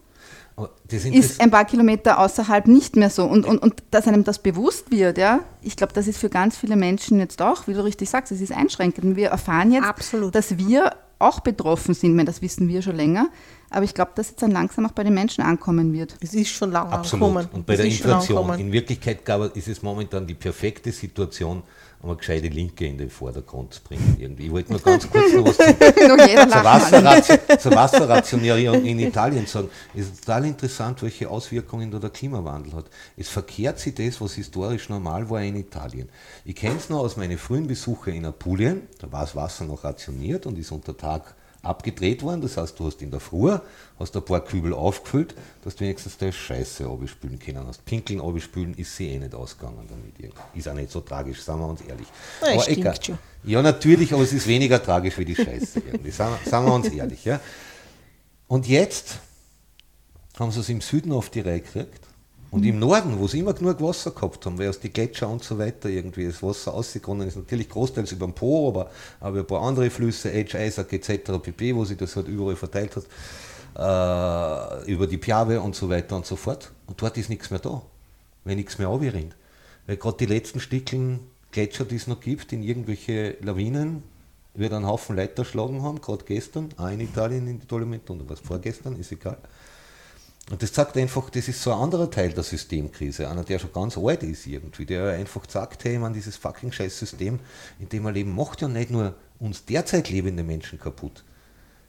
ist ein paar Kilometer außerhalb nicht mehr so. Und dass einem das bewusst wird, ja, ich glaube, das ist für ganz viele Menschen jetzt auch, wie du richtig sagst, es ist einschränkend. Wir erfahren jetzt, absolut, dass wir auch betroffen sind, das wissen wir schon länger, aber ich glaube, dass jetzt dann langsam auch bei den Menschen ankommen wird. Es ist schon lange angekommen. Und bei der Inflation, in Wirklichkeit ist es momentan die perfekte Situation, einmal gescheite Linke in den Vordergrund bringen. Irgendwie. Ich wollte nur ganz kurz noch was zur Wasserrationierung in Italien sagen. Es ist total interessant, welche Auswirkungen da der Klimawandel hat. Es verkehrt sich das, was historisch normal war in Italien. Ich kenne es noch aus meinen frühen Besuchen in Apulien, da war das Wasser noch rationiert und ist unter Tag abgedreht worden, das heißt, du hast in der Früh ein paar Kübel aufgefüllt, dass du wenigstens deine Scheiße runterspülen können hast. Pinkeln runterspülen ist sie eh nicht ausgegangen damit. Ist auch nicht so tragisch, sagen wir uns ehrlich. Nein, aber egal. Schon. Ja, natürlich, aber es ist weniger tragisch wie die Scheiße. Sagen wir uns ehrlich. Ja. Und jetzt haben sie es im Süden auf die Reihe gekriegt und im Norden, wo sie immer genug Wasser gehabt haben, weil aus den Gletscher und so weiter irgendwie das Wasser ausgegonnen ist, natürlich großteils über den Po, aber ein paar andere Flüsse, Etsch, Eisack etc. pp., wo sich das halt überall verteilt hat, über die Piave und so weiter und so fort. Und dort ist nichts mehr da, weil nichts mehr runterrinnt. Weil gerade die letzten Stückchen Gletscher, die es noch gibt, in irgendwelche Lawinen, wird einen Haufen Leute erschlagen haben, gerade gestern, auch in Italien, in die Dolomiten, oder was vorgestern, ist egal. Und das zeigt einfach, das ist so ein anderer Teil der Systemkrise, einer, der schon ganz alt ist irgendwie, der einfach sagt, hey, man, dieses fucking Scheiß-System, in dem wir leben, macht ja nicht nur uns derzeit lebende Menschen kaputt,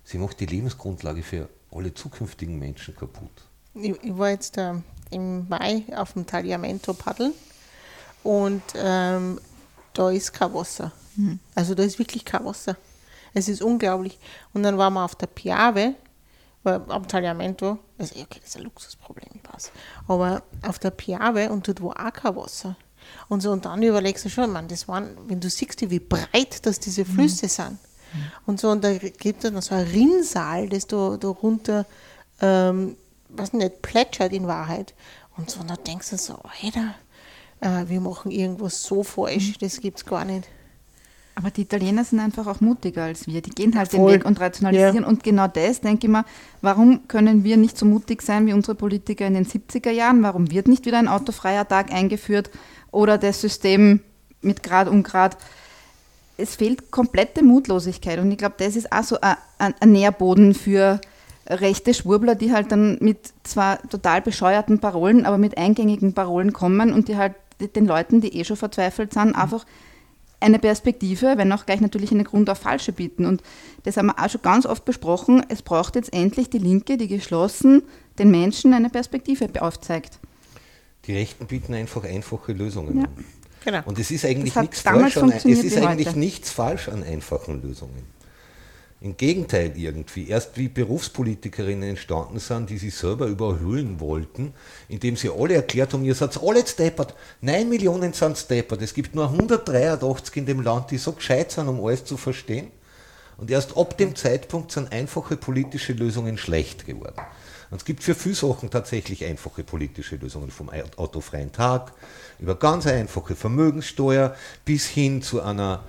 sie macht die Lebensgrundlage für alle zukünftigen Menschen kaputt. Ich war jetzt im Mai auf dem Tagliamento paddeln und da ist kein Wasser. Mhm. Also da ist wirklich kein Wasser. Es ist unglaublich. Und dann waren wir auf der Piave, weil am Tagliamento, also okay, das ist ein Luxusproblem, ich weiß, aber auf der Piave und dort war auch kein Wasser. Und so, und dann überlegst du schon, man, das waren, wenn du siehst, wie breit das diese Flüsse sind. Mhm. Und so, und da gibt es dann so ein Rinnsal, das da runter, weiß nicht, plätschert in Wahrheit. Und so, und dann denkst du so, Alter, wir machen irgendwas so falsch, das gibt's gar nicht. Aber die Italiener sind einfach auch mutiger als wir. Die gehen halt den Weg und rationalisieren. Ja. Und genau das, denke ich mal, warum können wir nicht so mutig sein wie unsere Politiker in den 70er Jahren? Warum wird nicht wieder ein autofreier Tag eingeführt oder das System mit Grad um Grad? Es fehlt komplette Mutlosigkeit. Und ich glaube, das ist auch so ein Nährboden für rechte Schwurbler, die halt dann mit zwar total bescheuerten Parolen, aber mit eingängigen Parolen kommen und die halt den Leuten, die eh schon verzweifelt sind, einfach eine Perspektive, wenn auch gleich natürlich einen Grund auf Falsche bieten. Und das haben wir auch schon ganz oft besprochen. Es braucht jetzt endlich die Linke, die geschlossen den Menschen eine Perspektive aufzeigt. Die Rechten bieten einfach einfache Lösungen. Ja. Genau. Und es ist eigentlich nichts falsch an einfachen Lösungen. Im Gegenteil irgendwie. Erst wie Berufspolitikerinnen entstanden sind, die sich selber überhöhen wollten, indem sie alle erklärt haben, ihr seid alle steppert. 9 Millionen sind steppert. Es gibt nur 183 in dem Land, die so gescheit sind, um alles zu verstehen. Und erst ab dem Zeitpunkt sind einfache politische Lösungen schlecht geworden. Und es gibt für viele Sachen tatsächlich einfache politische Lösungen, vom autofreien Tag über ganz einfache Vermögenssteuer bis hin zu einer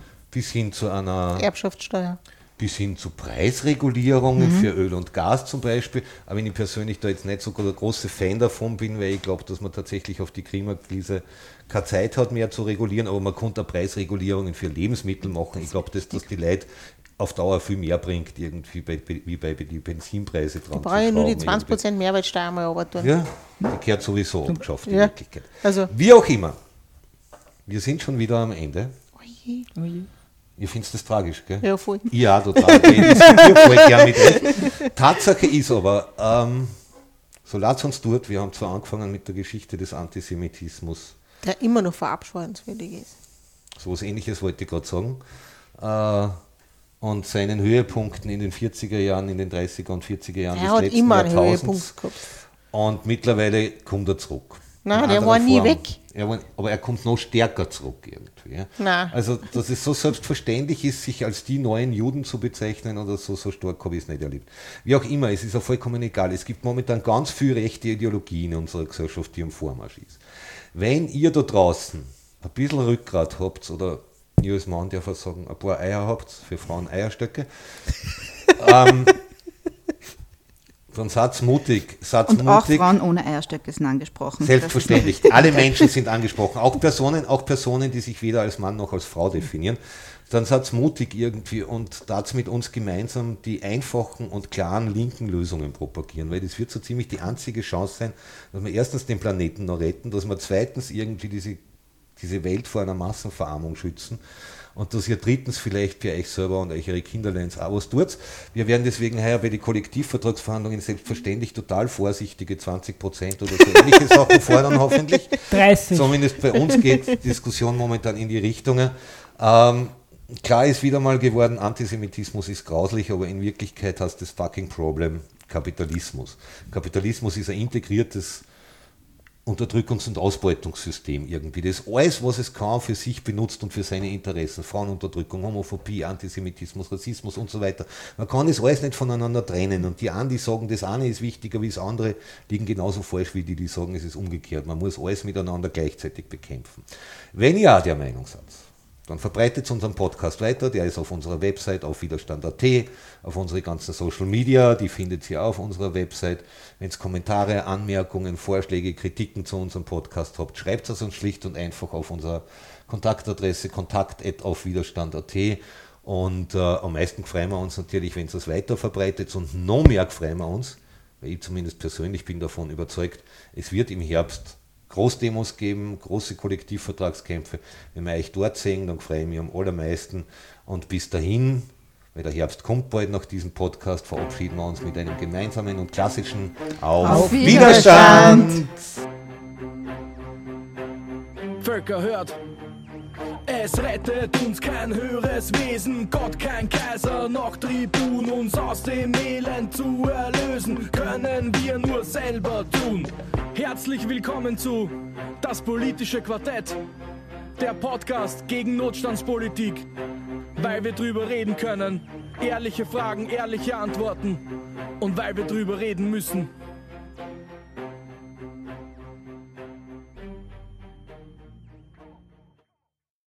Erbschaftssteuer. Bis hin zu Preisregulierungen für Öl und Gas zum Beispiel, aber wenn ich persönlich da jetzt nicht so der große Fan davon bin, weil ich glaube, dass man tatsächlich auf die Klimakrise keine Zeit hat mehr zu regulieren, aber man konnte Preisregulierungen für Lebensmittel machen. Ich glaube, dass das die Leute auf Dauer viel mehr bringt, irgendwie wie bei den Benzinpreisen dran zu schrauben. Die brauchen nur die 20% Mehrwertsteuer mal runter. Ja, die gehört sowieso abgeschafft in Wirklichkeit. Also. Wie auch immer, wir sind schon wieder am Ende. Oje, oje. Ihr findet das tragisch, gell? Ja, voll. Ja, total. Ich voll gern mit euch. Tatsache ist aber, so lasst uns dort, wir haben zwar angefangen mit der Geschichte des Antisemitismus. Der immer noch verabscheuenswürdig ist. So was Ähnliches wollte ich gerade sagen. Und seinen Höhepunkten in den 40er Jahren, in den 30er und 40er Jahren des letzten Jahrtausends. Und mittlerweile kommt er zurück. Nein, der war nie weg. Aber er kommt noch stärker zurück irgendwie. Ja. Nein. Also, dass es so selbstverständlich ist, sich als die neuen Juden zu bezeichnen oder so stark habe ich es nicht erlebt. Wie auch immer, es ist auch vollkommen egal. Es gibt momentan ganz viel rechte Ideologie in unserer Gesellschaft, die im Vormarsch ist. Wenn ihr da draußen ein bisschen Rückgrat habt oder ihr als Mann darf sagen, ein paar Eier habt, für Frauen Eierstöcke, dann seid mutig. Und auch Frauen ohne Eierstöcke sind angesprochen. Selbstverständlich. Alle Menschen sind angesprochen. Auch Personen, die sich weder als Mann noch als Frau definieren. Dann seid mutig irgendwie und tat mit uns gemeinsam die einfachen und klaren linken Lösungen propagieren. Weil das wird so ziemlich die einzige Chance sein, dass wir erstens den Planeten noch retten, dass wir zweitens irgendwie diese diese Welt vor einer Massenverarmung schützen. Und dass ihr drittens vielleicht für euch selber und eure Kinderleins auch was tut. Wir werden deswegen heuer bei den Kollektivvertragsverhandlungen selbstverständlich total vorsichtige 20% oder so ähnliche Sachen fordern, hoffentlich. 30. Zumindest bei uns geht die Diskussion momentan in die Richtungen. Klar ist wieder mal geworden, Antisemitismus ist grauslich, aber in Wirklichkeit heißt das fucking Problem Kapitalismus. Kapitalismus ist ein integriertes Unterdrückungs- und Ausbeutungssystem irgendwie. Das alles, was es kann, für sich benutzt und für seine Interessen. Frauenunterdrückung, Homophobie, Antisemitismus, Rassismus und so weiter. Man kann das alles nicht voneinander trennen. Und die einen, die sagen, das eine ist wichtiger wie das andere, liegen genauso falsch wie die, die sagen, es ist umgekehrt. Man muss alles miteinander gleichzeitig bekämpfen. Wenn ihr auch der Meinung seid, dann verbreitet unseren Podcast weiter, der ist auf unserer Website, auf widerstand.at, auf unsere ganzen Social Media, die findet ihr auf unserer Website. Wenn ihr Kommentare, Anmerkungen, Vorschläge, Kritiken zu unserem Podcast habt, schreibt es uns schlicht und einfach auf unserer Kontaktadresse kontakt@aufwiderstand.at. Und am meisten freuen wir uns natürlich, wenn ihr es weiter verbreitet, und noch mehr freuen wir uns, weil ich zumindest persönlich bin davon überzeugt, es wird im Herbst Großdemos geben, große Kollektivvertragskämpfe. Wenn wir euch dort sehen, dann freue ich mich am allermeisten. Und bis dahin, weil der Herbst kommt bald nach diesem Podcast, verabschieden wir uns mit einem gemeinsamen und klassischen Auf Widerstand! Völker, hört! Es rettet uns kein höheres Wesen, Gott, kein Kaiser, noch Tribun. Uns aus dem Elend zu erlösen, können wir nur selber tun. Herzlich willkommen zu Das politische Quartett, der Podcast gegen Notstandspolitik, weil wir drüber reden können, ehrliche Fragen, ehrliche Antworten und weil wir drüber reden müssen.